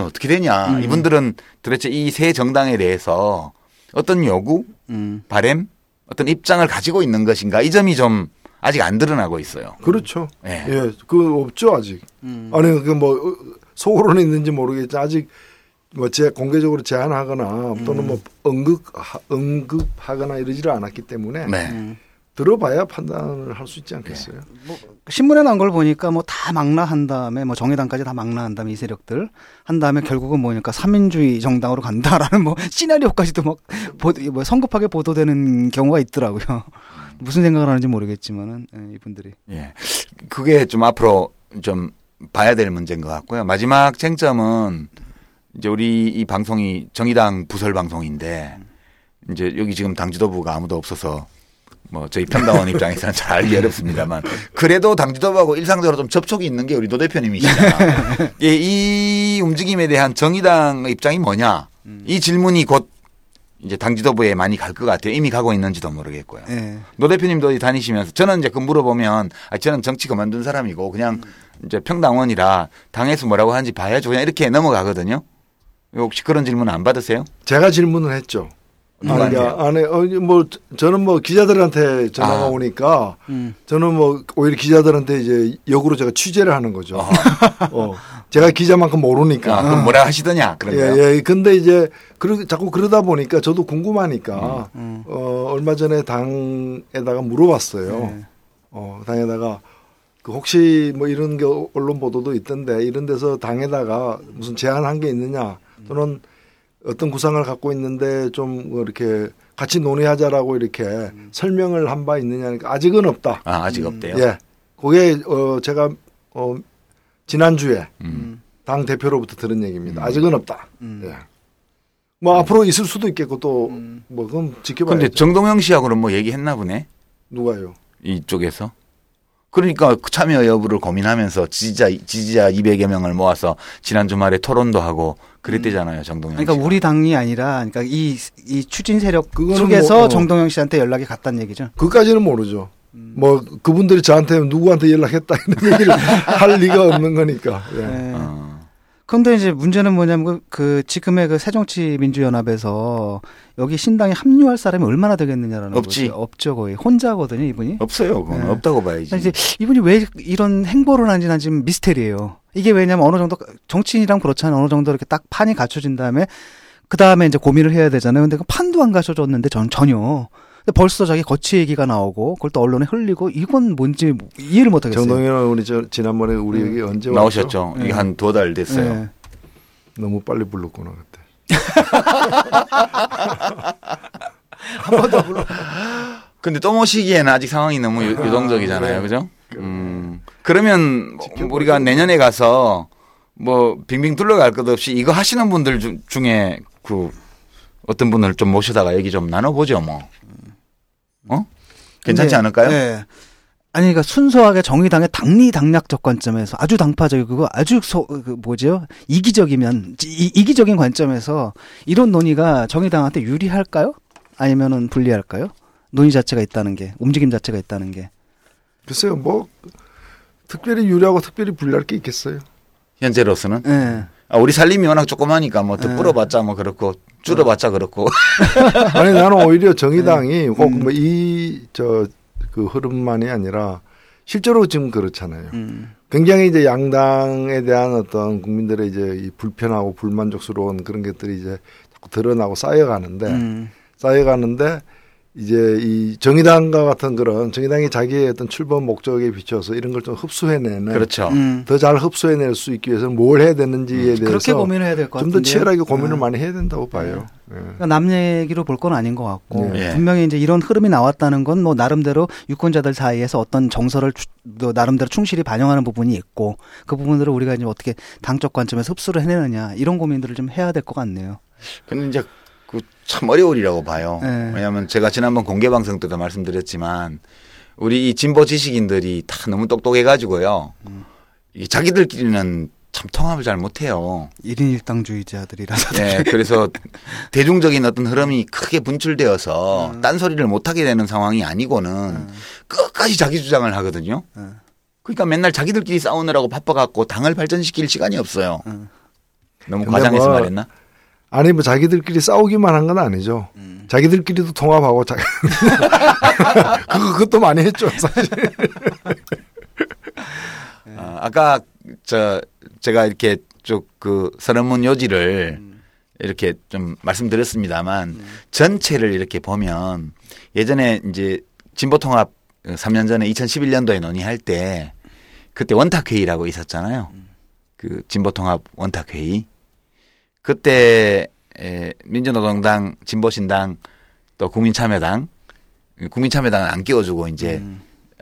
어떻게 되냐? 이분들은 도대체 이 세 정당에 대해서 어떤 요구, 바램, 어떤 입장을 가지고 있는 것인가? 이 점이 좀 아직 안 드러나고 있어요. 그렇죠. 예, 예. 그 없죠 아직. 아니 그 뭐 속으로는 있는지 모르겠지 아직. 뭐 제 공개적으로 제안하거나 또는 뭐 언급하거나 이러지를 않았기 때문에 네. 들어봐야 판단을 할 수 있지 않겠어요. 네. 뭐 신문에 난 걸 보니까 뭐 다 망라한 다음에 뭐 정의당까지 다 망라한 다음에 이 세력들 한 다음에 결국은 뭐니까 사민주의 정당으로 간다라는 뭐 시나리오까지도 막 뭐 성급하게 보도되는 경우가 있더라고요. 무슨 생각을 하는지 모르겠지만은 이분들이. 예, 그게 좀 앞으로 좀 봐야 될 문제인 것 같고요. 마지막 쟁점은. 이제 우리 이 방송이 정의당 부설 방송인데 이제 여기 지금 당 지도부가 아무도 없어서 뭐 저희 평당원 입장에서는 잘 알기 어렵습니다만 그래도 당 지도부하고 일상적으로 좀 접촉이 있는 게 우리 노 대표님이시잖아요. 예, 이 움직임에 대한 정의당의 입장이 뭐냐 이 질문이 곧 이제 당 지도부에 많이 갈 것 같아요. 이미 가고 있는지도 모르겠고요. 네. 노 대표님도 어디 다니시면서 저는 이제 그 물어보면 아, 저는 정치 그만둔 사람이고 그냥 이제 평당원이라 당에서 뭐라고 하는지 봐야죠. 그냥 이렇게 넘어가거든요. 혹시 그런 질문 안 받으세요? 제가 질문을 했죠. 아니, 뭐 저는 뭐 기자들한테 전화가 오니까 저는 뭐 오히려 기자들한테 이제 역으로 제가 취재를 하는 거죠. 제가 기자만큼 모르니까. 그럼 뭐라 하시더냐 그런가요? 예, 예. 근데 이제 자꾸 그러다 보니까 저도 궁금하니까 얼마 전에 당에다가 물어봤어요. 네. 당에다가. 혹시 뭐 이런 게 언론 보도도 있던데 이런 데서 당에다가 무슨 제안한 게 있느냐 또는 어떤 구상을 갖고 있는데 좀 이렇게 같이 논의하자라고 이렇게 설명을 한 바 있느냐니까 아직은 없다. 아, 아직 없대요. 예. 그게 제가 지난주에 당 대표로부터 들은 얘기입니다. 아직은 없다. 예. 뭐 앞으로 있을 수도 있겠고 또 뭐 그럼 지켜봐야죠. 근데 정동영 씨하고는 뭐 얘기했나 보네. 누가요? 이쪽에서. 그러니까 참여 여부를 고민하면서 지지자 200여 명을 모아서 지난 주말에 토론도 하고 그랬대잖아요, 정동영 씨. 그러니까 우리 당이 아니라 그러니까 이 추진 세력 쪽에서 뭐, 정동영 씨한테 연락이 갔다는 얘기죠. 그까지는 모르죠. 뭐 그분들이 저한테 누구한테 연락했다 이런 얘기를 할 리가 없는 거니까. 예. 그런데 이제 문제는 뭐냐면 그 지금의 그 새정치민주연합에서 여기 신당에 합류할 사람이 얼마나 되겠느냐라는 거죠. 없죠. 거의 혼자거든요, 이분이. 없어요. 그건 네. 없다고 봐야지. 이제 이분이 왜 이런 행보를 하는지 난 지금 미스테리예요. 이게 왜냐면 어느 정도 정치인이랑 그렇잖아요. 어느 정도 이렇게 딱 판이 갖춰진 다음에 그 다음에 이제 고민을 해야 되잖아요. 근데 그 판도 안 갖춰졌는데 전혀. 벌써 자기 거취 얘기가 나오고 그걸 또 언론에 흘리고 이건 뭔지 이해를 못하겠어요. 정동영 우리 지난번에 우리 여기 언제 나오셨죠? 이게 한 두 달 됐어요. 네. 너무 빨리 불렀구나 그때. 한 번 더 불러. 근데 또 모시기에는 아직 상황이 너무 유동적이잖아요, 그죠? 그러면 우리가 내년에 가서 뭐 빙빙 둘러갈 것 없이 이거 하시는 분들 중에 그 어떤 분을 좀 모셔다가 얘기 좀 나눠보죠, 뭐. 괜찮지 근데, 않을까요? 네. 아니, 그러니까 순수하게 정의당의 당리당략적 관점에서 아주 당파적이고 아주 이기적이면 이기적인 관점에서 이런 논의가 정의당한테 유리할까요? 아니면은 불리할까요? 논의 자체가 있다는 게, 움직임 자체가 있다는 게. 글쎄요, 뭐 특별히 유리하고 특별히 불리할 게 있겠어요. 현재로서는. 네. 아, 우리 살림이 워낙 조그마니까 뭐 더 불어봤자 뭐 그렇고 줄어봤자 그렇고. 아니 나는 오히려 정의당이 꼭 뭐 이 그 흐름만이 아니라 실제로 지금 그렇잖아요. 굉장히 이제 양당에 대한 어떤 국민들의 이제 이 불편하고 불만족스러운 그런 것들이 이제 자꾸 드러나고 쌓여가는데 이제 이 정의당과 같은 그런 정의당이 자기의 어떤 출범 목적에 비춰서 이런 걸 좀 흡수해내는 그렇죠. 더 잘 흡수해낼 수 있기 위해서는 뭘 해야 되는지에 대해서 그렇게 고민을 해야 될 것 같은데 좀 더 치열하게 고민을 많이 해야 된다고 봐요. 네. 그러니까 남 얘기로 볼 건 아닌 것 같고 네. 분명히 이제 이런 흐름이 나왔다는 건 뭐 나름대로 유권자들 사이에서 어떤 정서를 나름대로 충실히 반영하는 부분이 있고 그 부분들을 우리가 이제 어떻게 당적 관점에서 흡수를 해내느냐 이런 고민들을 좀 해야 될 것 같네요. 근데 이제 그 참 어려우리라고 봐요. 네. 왜냐하면 제가 지난번 공개 방송 때도 말씀드렸지만 우리 이 진보 지식인들이 다 너무 똑똑해가지고요. 자기들끼리는 참 통합을 잘 못해요. 1인 1당주의자들이라서. 네, 그래서 대중적인 어떤 흐름이 크게 분출되어서 딴소리를 못하게 되는 상황이 아니고는 끝까지 자기 주장을 하거든요. 그러니까 맨날 자기들끼리 싸우느라고 바빠갖고 당을 발전시킬 시간이 없어요. 너무 과장해서 뭐, 말했나? 아니 뭐 자기들끼리 싸우기만 한 건 아니죠. 자기들끼리도 통합하고 그것도 많이 했죠 사실. 아까 제가 이렇게 쭉 그 서른문 요지를 이렇게 좀 말씀드렸습니다만 전체를 이렇게 보면 예전에 이제 진보통합 3년 전에 2011년도에 논의할 때 그때 원탁회의라고 있었잖아요. 그 진보통합 원탁회의. 그때 민주노동당, 진보신당, 또 국민참여당, 국민참여당은 안 끼워주고 이제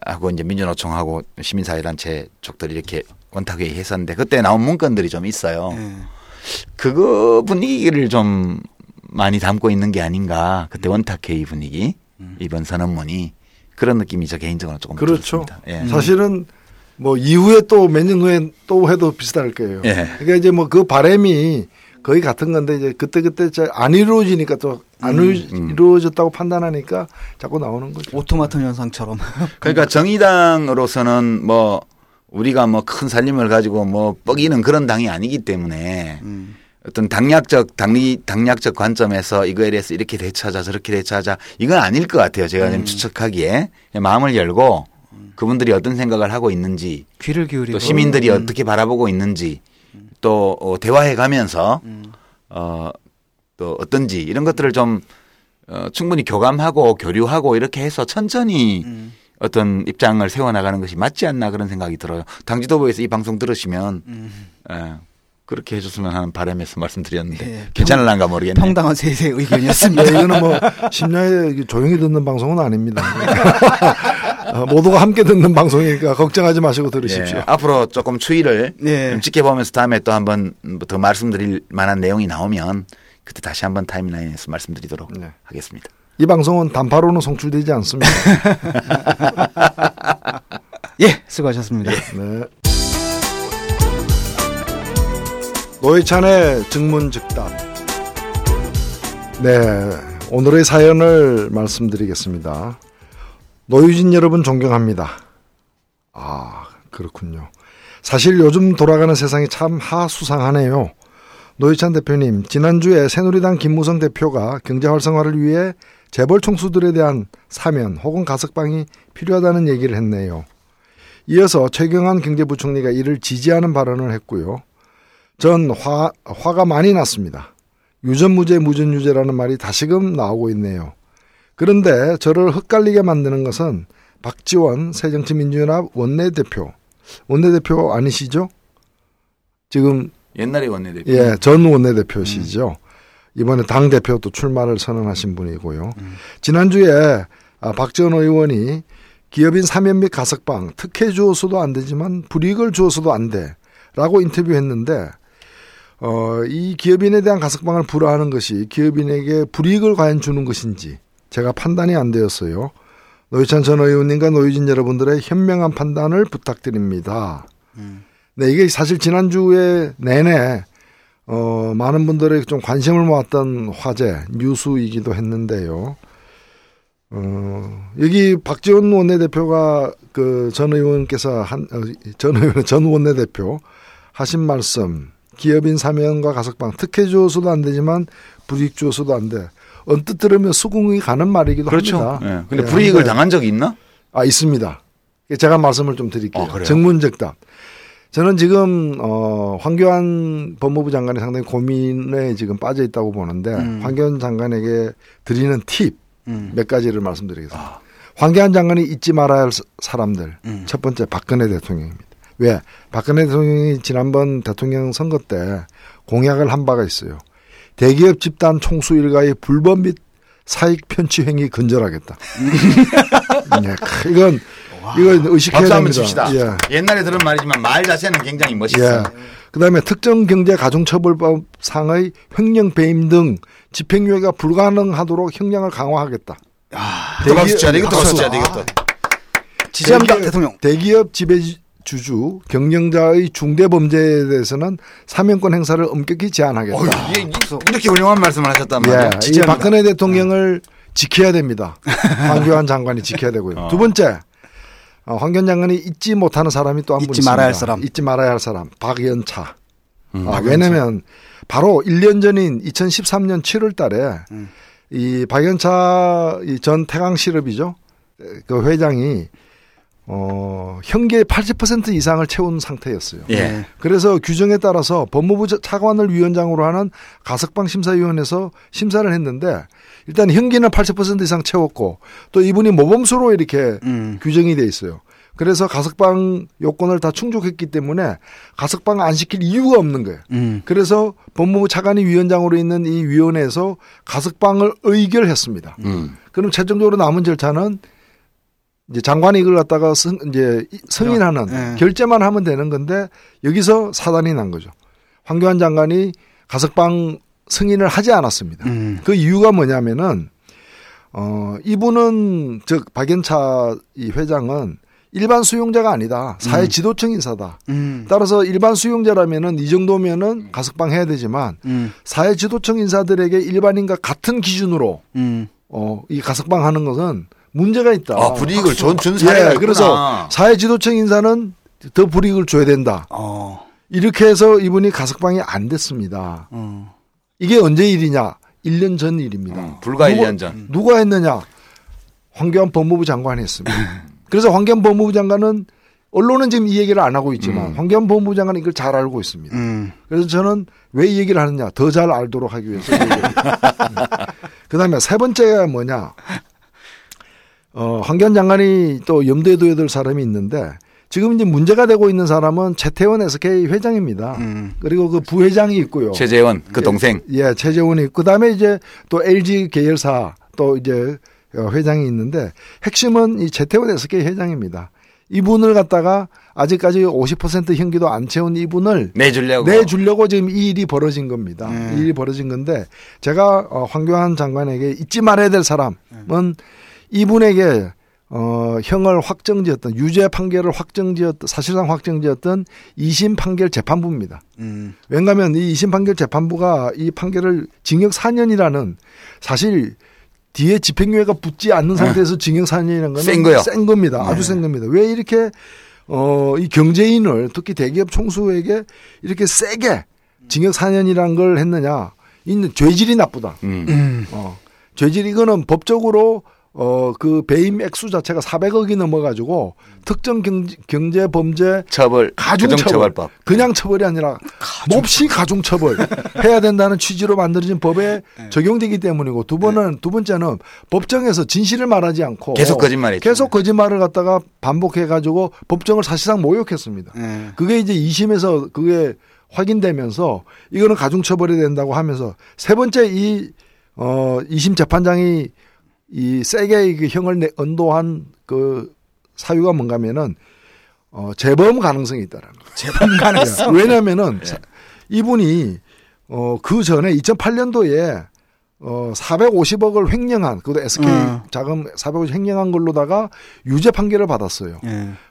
하고 이제 민주노총하고 시민사회단체 쪽들이 이렇게 원탁회의 했었는데 그때 나온 문건들이 좀 있어요. 그거 분위기를 좀 많이 담고 있는 게 아닌가. 그때 원탁회의 분위기, 이번 선언문이 그런 느낌이 저 개인적으로 조금 들었습니다. 그렇죠. 예. 사실은 뭐 이후에 또 몇 년 후에 또 해도 비슷할 거예요. 예. 그러니까 이제 뭐 그 바람이 거의 같은 건데 이제 그때그때 안 이루어지니까 또 안 이루어졌다고 판단하니까 자꾸 나오는 거죠. 오토마톤 현상처럼. 그러니까 정의당으로서는 뭐 우리가 뭐 큰 살림을 가지고 뭐 뻐기는 그런 당이 아니기 때문에 어떤 당략적 관점에서 이거에 대해서 이렇게 대처하자 저렇게 대처하자 이건 아닐 것 같아요. 제가 지금 추측하기에 마음을 열고 그분들이 어떤 생각을 하고 있는지 귀를 기울이고 또 시민들이 어떻게 바라보고 있는지 또 대화해 가면서 또 어떤지 이런 것들을 좀 충분히 교감하고 교류하고 이렇게 해서 천천히 어떤 입장을 세워나가는 것이 맞지 않나 그런 생각이 들어요. 당 지도부에서 이 방송 들으시면 그렇게 해줬으면 하는 바람에서 말씀드렸는데 예, 괜찮을란가 모르겠네요. 평당한 세세 의견이었습니다. 이거는 뭐 심야에 조용히 듣는 방송은 아닙니다. 모두가 함께 듣는 방송이니까 걱정하지 마시고 들으십시오. 예, 앞으로 조금 추이를 좀 지켜보면서 다음에 또 한 번 더 말씀드릴 만한 내용이 나오면 그때 다시 한번 타임라인에서 말씀드리도록 하겠습니다. 이 방송은 단파로는 송출되지 않습니다. 예, 수고하셨습니다. 예. 네. 노회찬의 증문즉답. 네, 오늘의 사연을 말씀드리겠습니다. 노유진 여러분 존경합니다. 아, 그렇군요. 사실 요즘 돌아가는 세상이 참 하수상하네요. 노회찬 대표님, 지난주에 새누리당 김무성 대표가 경제 활성화를 위해 재벌 총수들에 대한 사면 혹은 가석방이 필요하다는 얘기를 했네요. 이어서 최경환 경제부총리가 이를 지지하는 발언을 했고요. 전 화가 많이 났습니다. 유전무죄 무전유죄라는 말이 다시금 나오고 있네요. 그런데 저를 헛갈리게 만드는 것은 박지원 새정치민주연합 원내대표 아니시죠? 지금 옛날에 원내대표. 예, 전 원내대표시죠. 이번에 당대표도 출마를 선언하신 분이고요. 지난주에 박지원 의원이 기업인 사면 및 가석방 특혜 주어서도 안 되지만 불이익을 주어서도 안 돼 라고 인터뷰했는데 이 기업인에 대한 가석방을 불허하는 것이 기업인에게 불이익을 과연 주는 것인지 제가 판단이 안 되었어요. 노회찬 전 의원님과 노유진 여러분들의 현명한 판단을 부탁드립니다. 네, 이게 사실 지난주에 내내 많은 분들의 좀 관심을 모았던 화제 뉴스이기도 했는데요. 여기 박지원 원내대표가 그 전 의원께서 전 원내대표 하신 말씀 기업인 사면과 가석방 특혜 주어서도 안 되지만 불이익 주어서도 안 돼. 언뜻 들으면 수긍이 가는 말이기도 합니다. 그렇죠. 그런데 예, 불이익을 당한 적이 있나? 아, 있습니다. 제가 말씀을 좀 드릴게요. 증문즉답. 저는 지금 황교안 법무부 장관이 상당히 고민에 지금 빠져 있다고 보는데 황교안 장관에게 드리는 팁 몇 가지를 말씀드리겠습니다. 아. 황교안 장관이 잊지 말아야 할 사람들. 첫 번째 박근혜 대통령입니다. 왜? 박근혜 대통령이 지난번 대통령 선거 때 공약을 한 바가 있어요. 대기업 집단 총수 일가의 불법 및 사익 편취 행위 근절하겠다. 네, 이건 의식해야 됩니다. 예. 옛날에 들은 말이지만 말 자체는 굉장히 멋있어요. 예. 그다음에 특정 경제 가중처벌법상의 횡령 배임 등 집행유예가 불가능하도록 형량을 강화하겠다. 야, 대기업 지배지 주주 경영자의 중대 범죄에 대해서는 사면권 행사를 엄격히 제한하겠다. 이렇게 훌륭한 말씀을 하셨단 말이에요. 예, 이 박근혜 대통령을 지켜야 됩니다. 황교안 장관이 지켜야 되고요. 두 번째, 황교안 장관이 잊지 못하는 사람이 또 한 분 있습니다. 잊지 말아야 할 사람. 박연차. 왜냐하면 바로 1년 전인 2013년 7월 달에 이 박연차 전 태강실업이죠. 그 회장이 형계의 80% 이상을 채운 상태였어요. 예. 그래서 규정에 따라서 법무부 차관을 위원장으로 하는 가석방 심사위원회에서 심사를 했는데 일단 형기는 80% 이상 채웠고 또 이분이 모범수로 이렇게 규정이 돼 있어요. 그래서 가석방 요건을 다 충족했기 때문에 가석방 안 시킬 이유가 없는 거예요. 그래서 법무부 차관이 위원장으로 있는 이 위원회에서 가석방을 의결했습니다. 그럼 최종적으로 남은 절차는 이제 장관이 이걸 갖다가 이제 승인하는 결재만 하면 되는 건데 여기서 사단이 난 거죠. 황교안 장관이 가석방 승인을 하지 않았습니다. 그 이유가 뭐냐면은 이분은 즉 박연차 이 회장은 일반 수용자가 아니다. 사회 지도층 인사다. 따라서 일반 수용자라면은 이 정도면은 가석방 해야 되지만 사회 지도층 인사들에게 일반인과 같은 기준으로 이 가석방 하는 것은 문제가 있다. 아, 불이익을 준 사회가 있구나. 그래서 사회 지도층 인사는 더 불이익을 줘야 된다. 이렇게 해서 이분이 가석방이 안 됐습니다. 이게 언제 일이냐? 1년 전 일입니다. 불과 1년 전. 누가 했느냐? 황교안 법무부 장관이 했습니다. 그래서 황교안 법무부 장관은 언론은 지금 이 얘기를 안 하고 있지만 황교안 법무부 장관은 이걸 잘 알고 있습니다. 그래서 저는 왜 이 얘기를 하느냐? 더 잘 알도록 하기 위해서. 그다음에 세 번째가 뭐냐? 황교안 장관이 또 염두에 둬야 될 사람이 있는데 지금 이제 문제가 되고 있는 사람은 최태원 SK 회장입니다. 그리고 그 부회장이 있고요. 최재원 그 동생. 예, 최재원이 있고 그다음에 이제 또 LG 계열사 또 이제 회장이 있는데 핵심은 이 최태원 SK 회장입니다. 이분을 갖다가 아직까지 50% 형기도 안 채운 이분을 내주려고 지금 이 일이 벌어진 겁니다. 이 일이 벌어진 건데 제가 황교안 장관에게 잊지 말아야 될 사람은 이분에게 형을 확정지었던 유죄 판결을 확정지었던 사실상 확정지었던 2심 판결 재판부입니다. 왜냐하면 이 2심 판결 재판부가 이 판결을 징역 4년이라는 사실 뒤에 집행유예가 붙지 않는 상태에서 징역 4년이라는 건 센 겁니다. 아주 센 겁니다. 왜 이렇게 이 경제인을 특히 대기업 총수에게 이렇게 세게 징역 4년이라는 걸 했느냐. 이 죄질이 나쁘다. 죄질 이거는 법적으로 그 배임 액수 자체가 400억이 넘어가지고 특정 경제 범죄 처벌 가중처벌법 그냥 처벌이 아니라 몹시 가중처벌 해야 된다는 취지로 만들어진 법에 적용되기 때문이고 두 번째는 법정에서 진실을 말하지 않고 계속 거짓말을 갖다가 반복해가지고 법정을 사실상 모욕했습니다. 그게 이제 2심에서 그게 확인되면서 이거는 가중처벌이 된다고 하면서 세 번째 이 2심 재판장이 이 세게 그 형을 언도한 그 사유가 뭔가면은 재범 가능성이 있다라는 거예요. 재범 가능성. 왜냐면은 이분이 그 전에 2008년도에 450억을 횡령한 그것도 SK 자금 450억 횡령한 걸로다가 유죄 판결을 받았어요.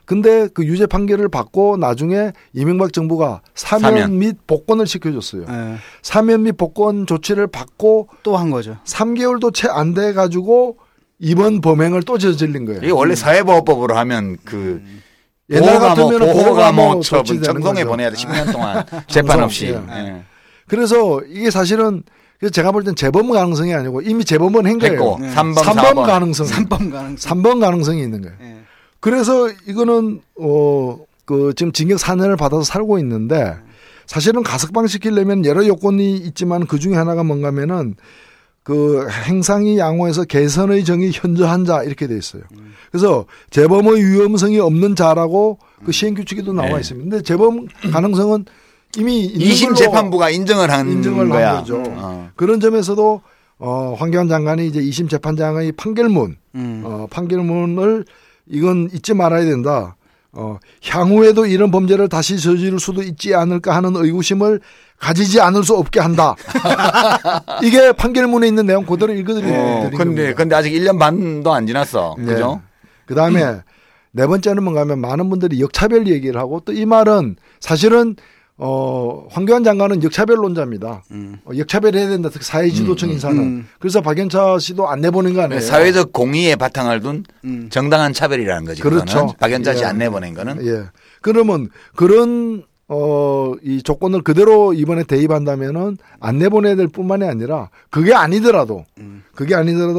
근데 그 유죄 판결을 받고 나중에 이명박 정부가 사면 및 복권을 시켜줬어요. 사면 및 복권 조치를 받고 또 한 거죠. 3개월도 채 안 돼 가지고 이번 범행을 또 저질린 거예요. 이게 원래 사회보호법으로 하면 그 옛날 같으면 보호감호 처분 정동에 보내야 돼. 10년 동안 재판 없이. 그래서 이게 사실은 그래서 제가 볼 땐 재범 가능성이 아니고 이미 재범은 한 거예요. 3번 가능성. 3번 가능성이 있는 거예요. 네. 그래서 이거는 그 지금 징역 4년을 받아서 살고 있는데 사실은 가석방 시키려면 여러 요건이 있지만 그 중에 하나가 뭔가면은 그 행상이 양호해서 개선의 정의 현저한 자 이렇게 돼 있어요. 그래서 재범의 위험성이 없는 자라고 그 시행 규칙에도 나와 있습니다. 근데 재범 가능성은 이미 2심 재판부가 인정을 한 거야. 거죠. 그런 점에서도 황교안 장관이 이제 2심 재판장의 판결문, 판결문을 이건 잊지 말아야 된다. 향후에도 이런 범죄를 다시 저지를 수도 있지 않을까 하는 의구심을 가지지 않을 수 없게 한다. 이게 판결문에 있는 내용 그대로 읽어드리는 겁니다. 그런데 아직 1년 반도 안 지났어. 그죠? 네. 그다음에 네 번째는 뭔가 하면 많은 분들이 역차별 얘기를 하고 또 이 말은 사실은 황교안 장관은 역차별론자입니다. 역차별해야 된다. 특히 사회지도층 인사는. 그래서 박연차 씨도 안 내보낸 거 아니에요. 사회적 공의에 바탕을 둔 정당한 차별이라는 거죠. 그렇죠. 박연차 씨 안 내보낸 거는. 예. 그러면 그런 이 조건을 그대로 이번에 대입한다면은 안 내보내야 될 뿐만이 아니라 그게 아니더라도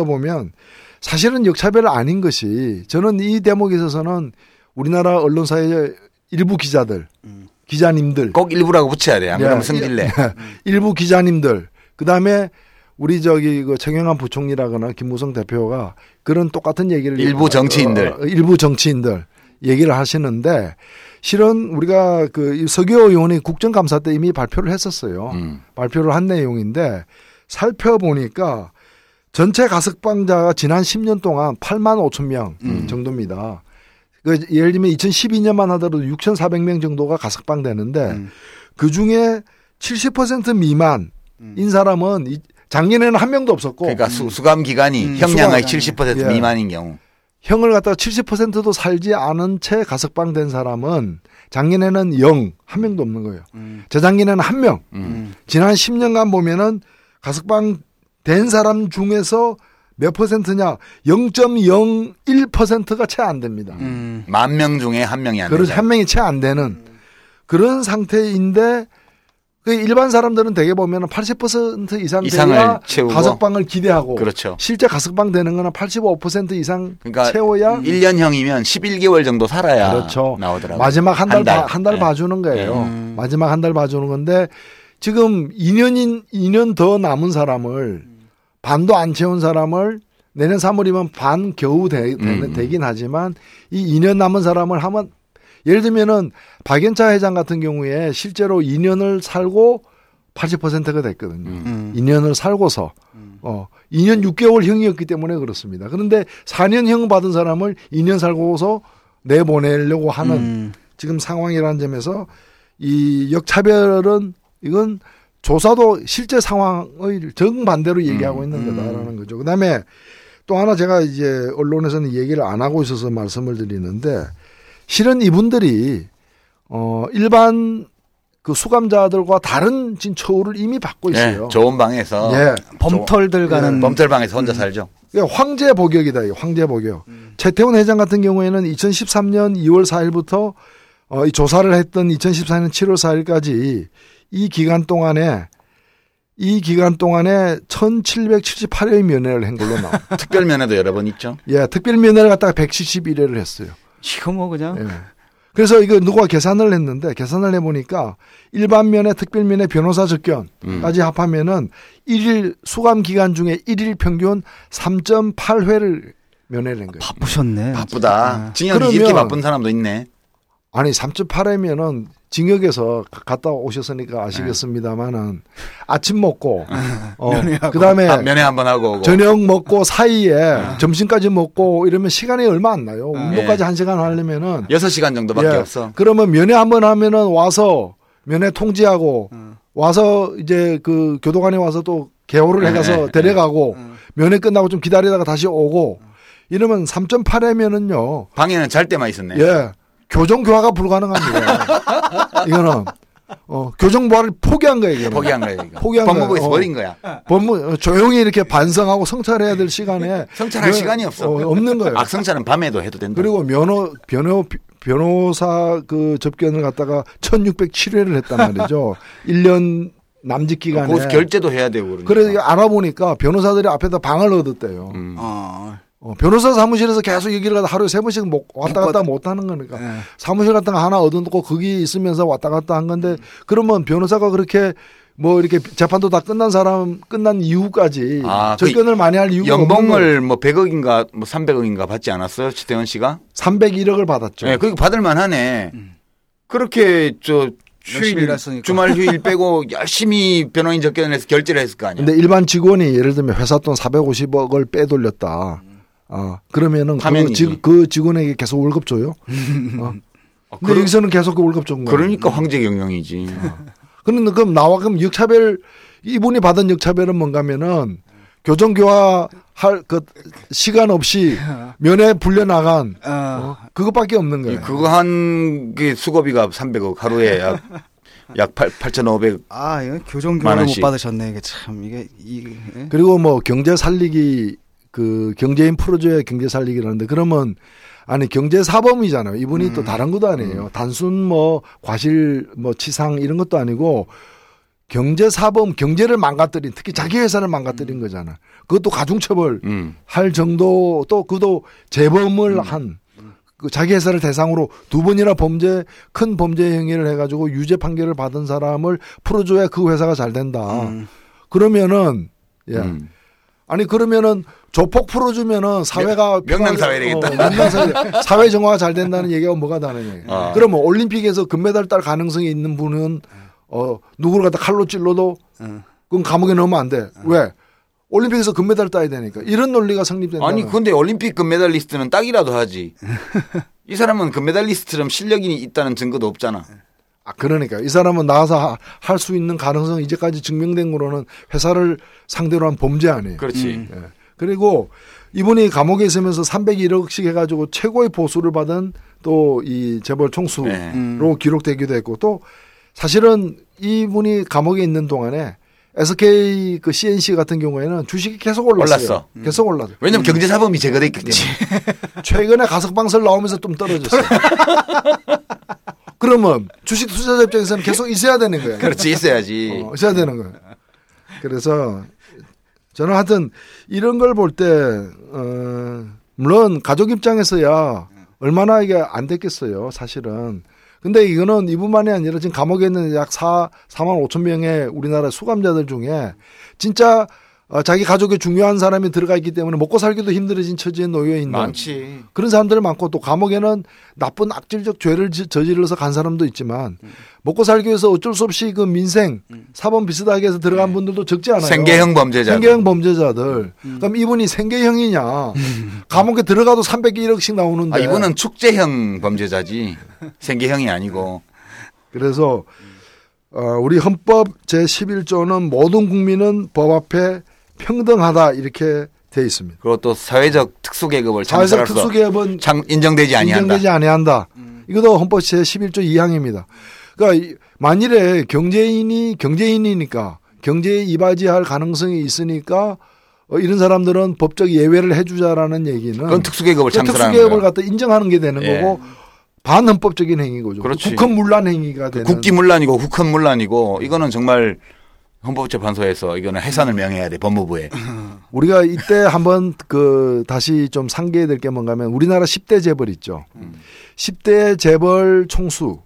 보면 사실은 역차별 아닌 것이 저는 이 대목에 있어서는 우리나라 언론사의 일부 기자들. 기자님들. 꼭 일부라고 붙여야 돼. 안 그러면 승질내. 일부 기자님들. 그 다음에 우리 정영환 부총리라거나 김무성 대표가 그런 똑같은 얘기를. 일부 정치인들 얘기를 하시는데 실은 우리가 그 서기호 의원이 국정감사 때 이미 발표를 했었어요. 발표를 한 내용인데 살펴보니까 전체 가석방자가 지난 10년 동안 8만 5천 명 정도입니다. 예를 들면 2012년만 하더라도 6,400명 정도가 가석방 되는데 그중에 70% 미만인 사람은 작년에는 한 명도 없었고 그러니까 수감 기간이 형량의 70% 미만인 경우 형을 갖다가 70%도 살지 않은 채 가석방된 사람은 작년에는 0, 한 명도 없는 거예요. 재작년에는 한 명. 지난 10년간 보면은 가석방된 사람 중에서 몇 퍼센트냐? 0.01%가 채 안 됩니다. 10,000명 중에 한 명이 안 되죠. 한 명이 채 안 되는 그런 상태인데 일반 사람들은 대개 보면 80% 이상 채우고 가석방을 기대하고 그렇죠. 실제 가석방 되는 거는 85% 이상 그러니까 채워야 1년형이면 11개월 정도 살아야 그렇죠. 나오더라고요. 마지막 한 달 봐주는 거예요. 마지막 한 달 봐주는 건데 지금 2년 더 남은 사람을 반도 안 채운 사람을 내년 3월이면 반 겨우 되긴 하지만 이 2년 남은 사람을 하면 예를 들면은 박연차 회장 같은 경우에 실제로 2년을 살고 80%가 됐거든요. 2년을 살고서 2년 6개월형이었기 때문에 그렇습니다. 그런데 4년형 받은 사람을 2년 살고서 내보내려고 하는 지금 상황이라는 점에서 이 역차별은 이건 조사도 실제 상황의 정반대로 얘기하고 있는 거다라는 거죠. 그다음에 또 하나 제가 이제 언론에서는 얘기를 안 하고 있어서 말씀을 드리는데 실은 이분들이 일반 그 수감자들과 다른 처우를 이미 받고 있어요. 네, 좋은 방에서 범털들과는 범털방에서 혼자 살죠. 황제 복역이다. 황제 복역. 최태원 회장 같은 경우에는 2013년 2월 4일부터 이 조사를 했던 2014년 7월 4일까지 이 기간 동안에 1,778회의 면회를 한 걸로 나와. 특별 면회도 여러 번 있죠. 예, 특별 면회를 갖다가 171회를 했어요. 이거 뭐 그냥. 예. 그래서 이거 누가 계산을 했는데 계산을 해보니까 일반 면회, 특별 면회, 변호사 접견까지 합하면은 1일 수감 기간 중에 1일 평균 3.8회를 면회를 한 거예요. 바쁘셨네. 바쁘다. 징역이 이렇게 바쁜 사람도 있네. 아니 3.8회면은 징역에서 갔다 오셨으니까 아시겠습니다만은 아침 먹고 그다음에 면회 한번 하고 오고. 저녁 먹고 사이에 점심까지 먹고 이러면 시간이 얼마 안 나요. 운동까지 1시간 하려면은 6시간 정도밖에 없어. 그러면 면회 한번 하면은 와서 면회 통지하고 와서 이제 그 교도관에 와서 또 개호를 해가서 데려가고 면회 끝나고 좀 기다리다가 다시 오고 이러면 3.8회면은요. 방에는 잘 때만 있었네. 예. 교정교화가 불가능합니다. 이거는 교정보화를 포기한 거예요. 이거는. 포기한 거예요. 법무부에서 버린 거야. 조용히 이렇게 반성하고 성찰해야 될 시간에 성찰할 시간이 없어. 없는 거예요. 악성찰은 밤에도 해도 된다. 그리고 변호사 그 접견을 갖다가 1,607회를 했단 말이죠. 1년 남짓 기간에. 거기서 결제도 해야 되고 그러니까. 그래서 알아보니까 변호사들이 앞에다 방을 얻었대요. 변호사 사무실에서 계속 얘기를 하다 하루에 3번씩 왔다 갔다 못 하는 거니까 사무실 같은 거 하나 얻어놓고 거기 있으면서 왔다 갔다 한 건데 그러면 변호사가 그렇게 뭐 이렇게 재판도 다 끝난 이후까지 접견을 많이 할 이유가 연봉을 뭐 100억인가 뭐 300억인가 받지 않았어요? 최태원 씨가? 301억을 받았죠. 네, 그게 받을만 하네. 그렇게 주말 휴일 빼고 열심히 변호인 접견을 해서 결제를 했을 거 아니야. 근데 일반 직원이 예를 들면 회사 돈 450억을 빼돌렸다. 그러면은 그 직원에게 계속 월급 줘요. 근데 여기서는 계속 그 월급 준 거예요. 그러니까 황제 경영이지. 그런데 그럼 역차별 이분이 받은 역차별은 뭔가면은 교정교화할 그 시간 없이 면회 불려나간 그것밖에 없는 거예요. 그거 한 게 수고비가 300억 하루에 약 8,500만 원씩. 아, 이거 교정교화를 못 받으셨네. 이게 참 이게. 그리고 뭐 경제 살리기 그 경제인 풀어줘야 경제 살리기라는데 그러면 아니 경제 사범이잖아요. 이분이 또 다른 것도 아니에요. 단순 뭐 과실 뭐 치상 이런 것도 아니고. 경제사범, 경제를 망가뜨린, 특히 자기 회사를 망가뜨린 거잖아. 그것도 가중처벌 할 정도, 또 그도 재범을 한, 그 자기 회사를 대상으로 두 번이나 큰 범죄 행위를 해가지고 유죄 판결을 받은 사람을 풀어줘야 그 회사가 잘 된다. 그러면은, 예. 아니, 그러면은 조폭 풀어주면은 사회가. 명랑사회 되겠다. 명랑사회. 사회 정화가 잘 된다는 얘기하고 뭐가 다르냐. 아. 그러면 올림픽에서 금메달 딸 가능성이 있는 분은 누구를 갖다 칼로 찔러도 그건 감옥에 넣으면 안 돼. 왜? 올림픽에서 금메달 따야 되니까. 이런 논리가 성립된다. 아니 근데 올림픽 금메달리스트는 딱이라도 하지. 이 사람은 금메달리스트처럼 실력이 있다는 증거도 없잖아. 아 그러니까 이 사람은 나와서 할 수 있는 가능성 이제까지 증명된 거로는 회사를 상대로 한 범죄 아니에요. 그렇지. 예. 그리고 이분이 감옥에 있으면서 301억씩 해가지고 최고의 보수를 받은 또 이 재벌 총수로 기록되기도 했고 또. 사실은 이분이 감옥에 있는 동안에 SK 그 CNC 같은 경우에는 주식이 계속 올랐어. 계속 올랐어. 왜냐면 경제 사범이 제거됐기 때문에. 최근에 가석방설 나오면서 좀 떨어졌어요. 그러면 주식 투자자 입장에서는 계속 있어야 되는 거예요. 그렇지, 있어야지. 있어야 되는 거예요. 그래서 저는 하여튼 이런 걸 볼 때 물론 가족 입장에서야 얼마나 이게 안 됐겠어요, 사실은. 근데 이거는 이분만이 아니라 지금 감옥에 있는 약 4만 5천 명의 우리나라 수감자들 중에 진짜 자기 가족의 중요한 사람이 들어가 있기 때문에 먹고 살기도 힘들어진 처지에 놓여 있는 많지. 그런 사람들 많고 또 감옥에는 나쁜 악질적 죄를 저질러서 간 사람도 있지만 먹고 살기 위해서 어쩔 수 없이 그 민생 사범 비슷하게 해서 들어간 분들도 적지 않아요. 생계형 범죄자들. 그럼 이분이 생계형이냐? 감옥에 들어가도 301억씩 나오는데. 아, 이분은 축제형 범죄자지. 생계형이 아니고. 그래서 우리 헌법 제11조는 모든 국민은 법 앞에 평등하다 이렇게 돼 있습니다. 그리고 또 사회적 특수계급을 사회적 특수계급은 인정되지 아니한다. 이것도 헌법 제11조 2항입니다. 그러니까 만일에 경제인이니까 경제에 이바지할 가능성이 있으니까 이런 사람들은 법적 예외를 해주자라는 얘기는 그건 특수계급을 창설하는 거예요. 특수계급을 갖다 인정하는 게 되는 거고. 반헌법적인 행위고죠. 국헌문란 행위가 되는. 국기문란이고 국헌문란이고 이거는 정말 헌법재판소에서 이거는 해산을 명해야 돼 법무부에. 우리가 이때 한번 그 다시 좀 상기해야 될 게 뭔가면 우리나라 10대 재벌 있죠. 10대 재벌 총수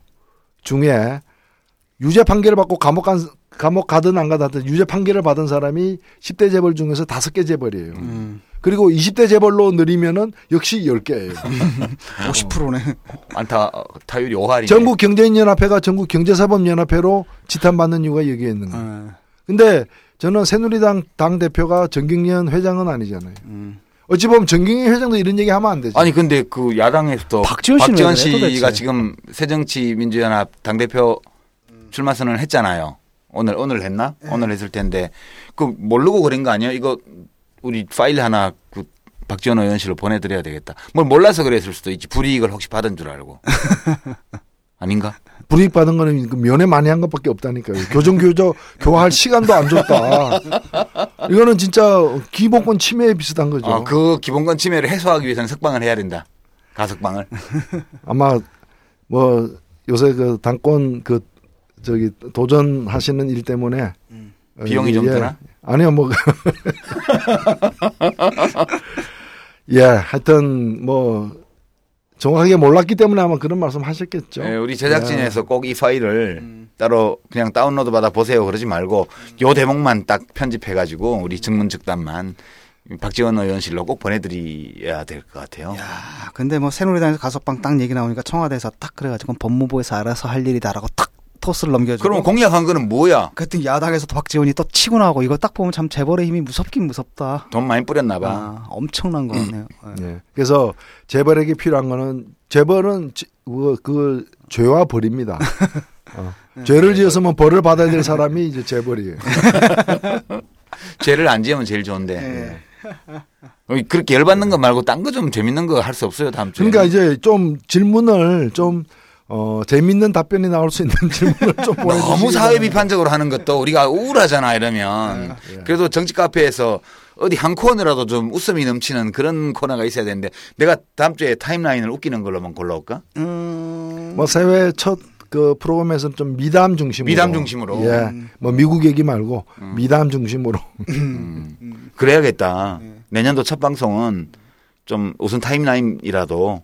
중에 유죄 판결을 받고 감옥 가든 안 가든 유죄 판결을 받은 사람이 10대 재벌 중에서 5개 재벌이에요. 그리고 20대 재벌로 늘리면은 역시 10개예요. 50%네. 많다. 타율이 5할이네. 전국경제인연합회가 전국경제사범연합회로 지탄받는 이유가 여기에 있는 거예요. 근데 저는 새누리당 당대표가 정경련 회장은 아니잖아요. 어찌 보면 정경련 회장도 이런 얘기 하면 안 되죠. 아니 근데 그 야당에서도 박지원 씨가 지금 새정치민주연합 당대표 출마 선언을 했잖아요. 오늘 했나? 네. 오늘 했을 텐데 그 모르고 그런 거 아니에요? 이거 우리 파일 하나 그 박지원 의원실로 보내드려야 되겠다. 뭘 몰라서 그랬을 수도 있지. 불이익을 혹시 받은 줄 알고. 아닌가? 불이익 받은 거는 면회 많이 한 것밖에 없다니까요. 교화할 시간도 안 줬다. 이거는 진짜 기본권 침해에 비슷한 거죠. 그 기본권 침해를 해소하기 위해서는 석방을 해야 된다. 가석방을. 아마 뭐 요새 그 당권 그 저기 도전하시는 일 때문에 비용이 좀 드나? 아니요, 뭐. 예, 하여튼 뭐 정확하게 몰랐기 때문에 아마 그런 말씀 하셨겠죠. 네, 우리 제작진에서 꼭 이 파일을 따로 그냥 다운로드 받아 보세요 그러지 말고 요 대목만 딱 편집해가지고 우리 증문즉답만 박지원 의원실로 꼭 보내드려야 될 것 같아요. 야, 근데 뭐 새누리당에서 가석방 딱 얘기 나오니까 청와대에서 딱 그래가지고 법무부에서 알아서 할 일이다라고 딱. 토스를 넘겨주고. 그럼 공약한 거는 뭐야? 그랬더니 야당에서 박지원이 또 치고 나오고 이거 딱 보면 참 재벌의 힘이 무섭긴 무섭다. 돈 많이 뿌렸나 봐. 아, 엄청난 거 같네요. 네. 그래서 재벌에게 필요한 거는 재벌은 그 죄와 벌입니다. 죄를 지어서만 벌을 받아야 될 사람이 이제 재벌이에요. 죄를 안 지으면 제일 좋은데. 네. 그렇게 열받는 거 말고 딴 거 좀 재밌는 거 할 수 없어요, 다음 주에. 그러니까 이제 좀 질문을 좀 재밌는 답변이 나올 수 있는 질문을 좀 보내주시기 너무 사회 비판적으로 하는 것도 우리가 우울하잖아 이러면. 네. 그래도 정치 카페에서 어디 한 코너라도 좀 웃음이 넘치는 그런 코너가 있어야 되는데 내가 다음 주에 타임라인을 웃기는 걸로만 골라올까? 뭐 새해 첫 그 프로그램에서는 좀 미담 중심으로. 미담 중심으로. 예. 뭐 미국 얘기 말고 미담 중심으로. 그래야겠다. 네. 내년도 첫 방송은 좀 우선 타임라인이라도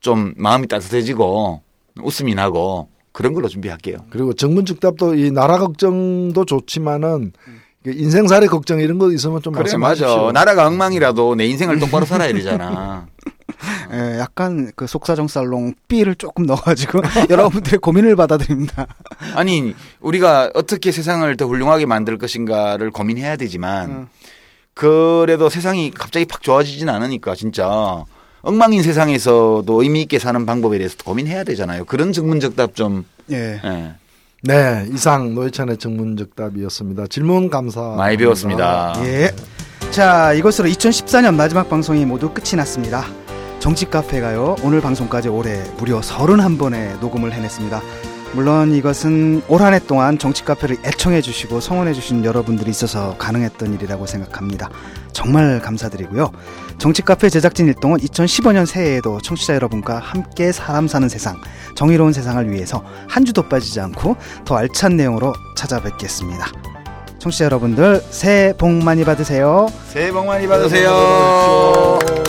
좀 마음이 따뜻해지고 웃음이 나고 그런 걸로 준비할게요. 그리고 전문즉답도 이 나라 걱정도 좋지만은 인생살이 걱정 이런 거 있으면 좀 그래 맞아. 나라가 엉망이라도 내 인생을 똑바로 살아야 되잖아. 예, 약간 그 속사정살롱 B를 조금 넣어가지고 여러분들의 고민을 받아드립니다. 아니 우리가 어떻게 세상을 더 훌륭하게 만들 것인가를 고민해야 되지만 그래도 세상이 갑자기 팍 좋아지진 않으니까 진짜 엉망인 세상에서도 의미 있게 사는 방법에 대해서도 고민해야 되잖아요. 그런 증문적답 좀. 예. 예. 네, 이상 노회찬의 증문적답이었습니다. 질문 감사합니다. 많이 배웠습니다. 예. 자, 이것으로 2014년 마지막 방송이 모두 끝이 났습니다. 정치카페가요, 오늘 방송까지 올해 무려 31번의 녹음을 해냈습니다. 물론 이것은 올 한 해 동안 정치카페를 애청해 주시고 성원해 주신 여러분들이 있어서 가능했던 일이라고 생각합니다. 정말 감사드리고요. 정치카페 제작진 일동은 2015년 새해에도 청취자 여러분과 함께 사람 사는 세상, 정의로운 세상을 위해서 한 주도 빠지지 않고 더 알찬 내용으로 찾아뵙겠습니다. 청취자 여러분들 새해 복 많이 받으세요. 새해 복 많이 받으세요.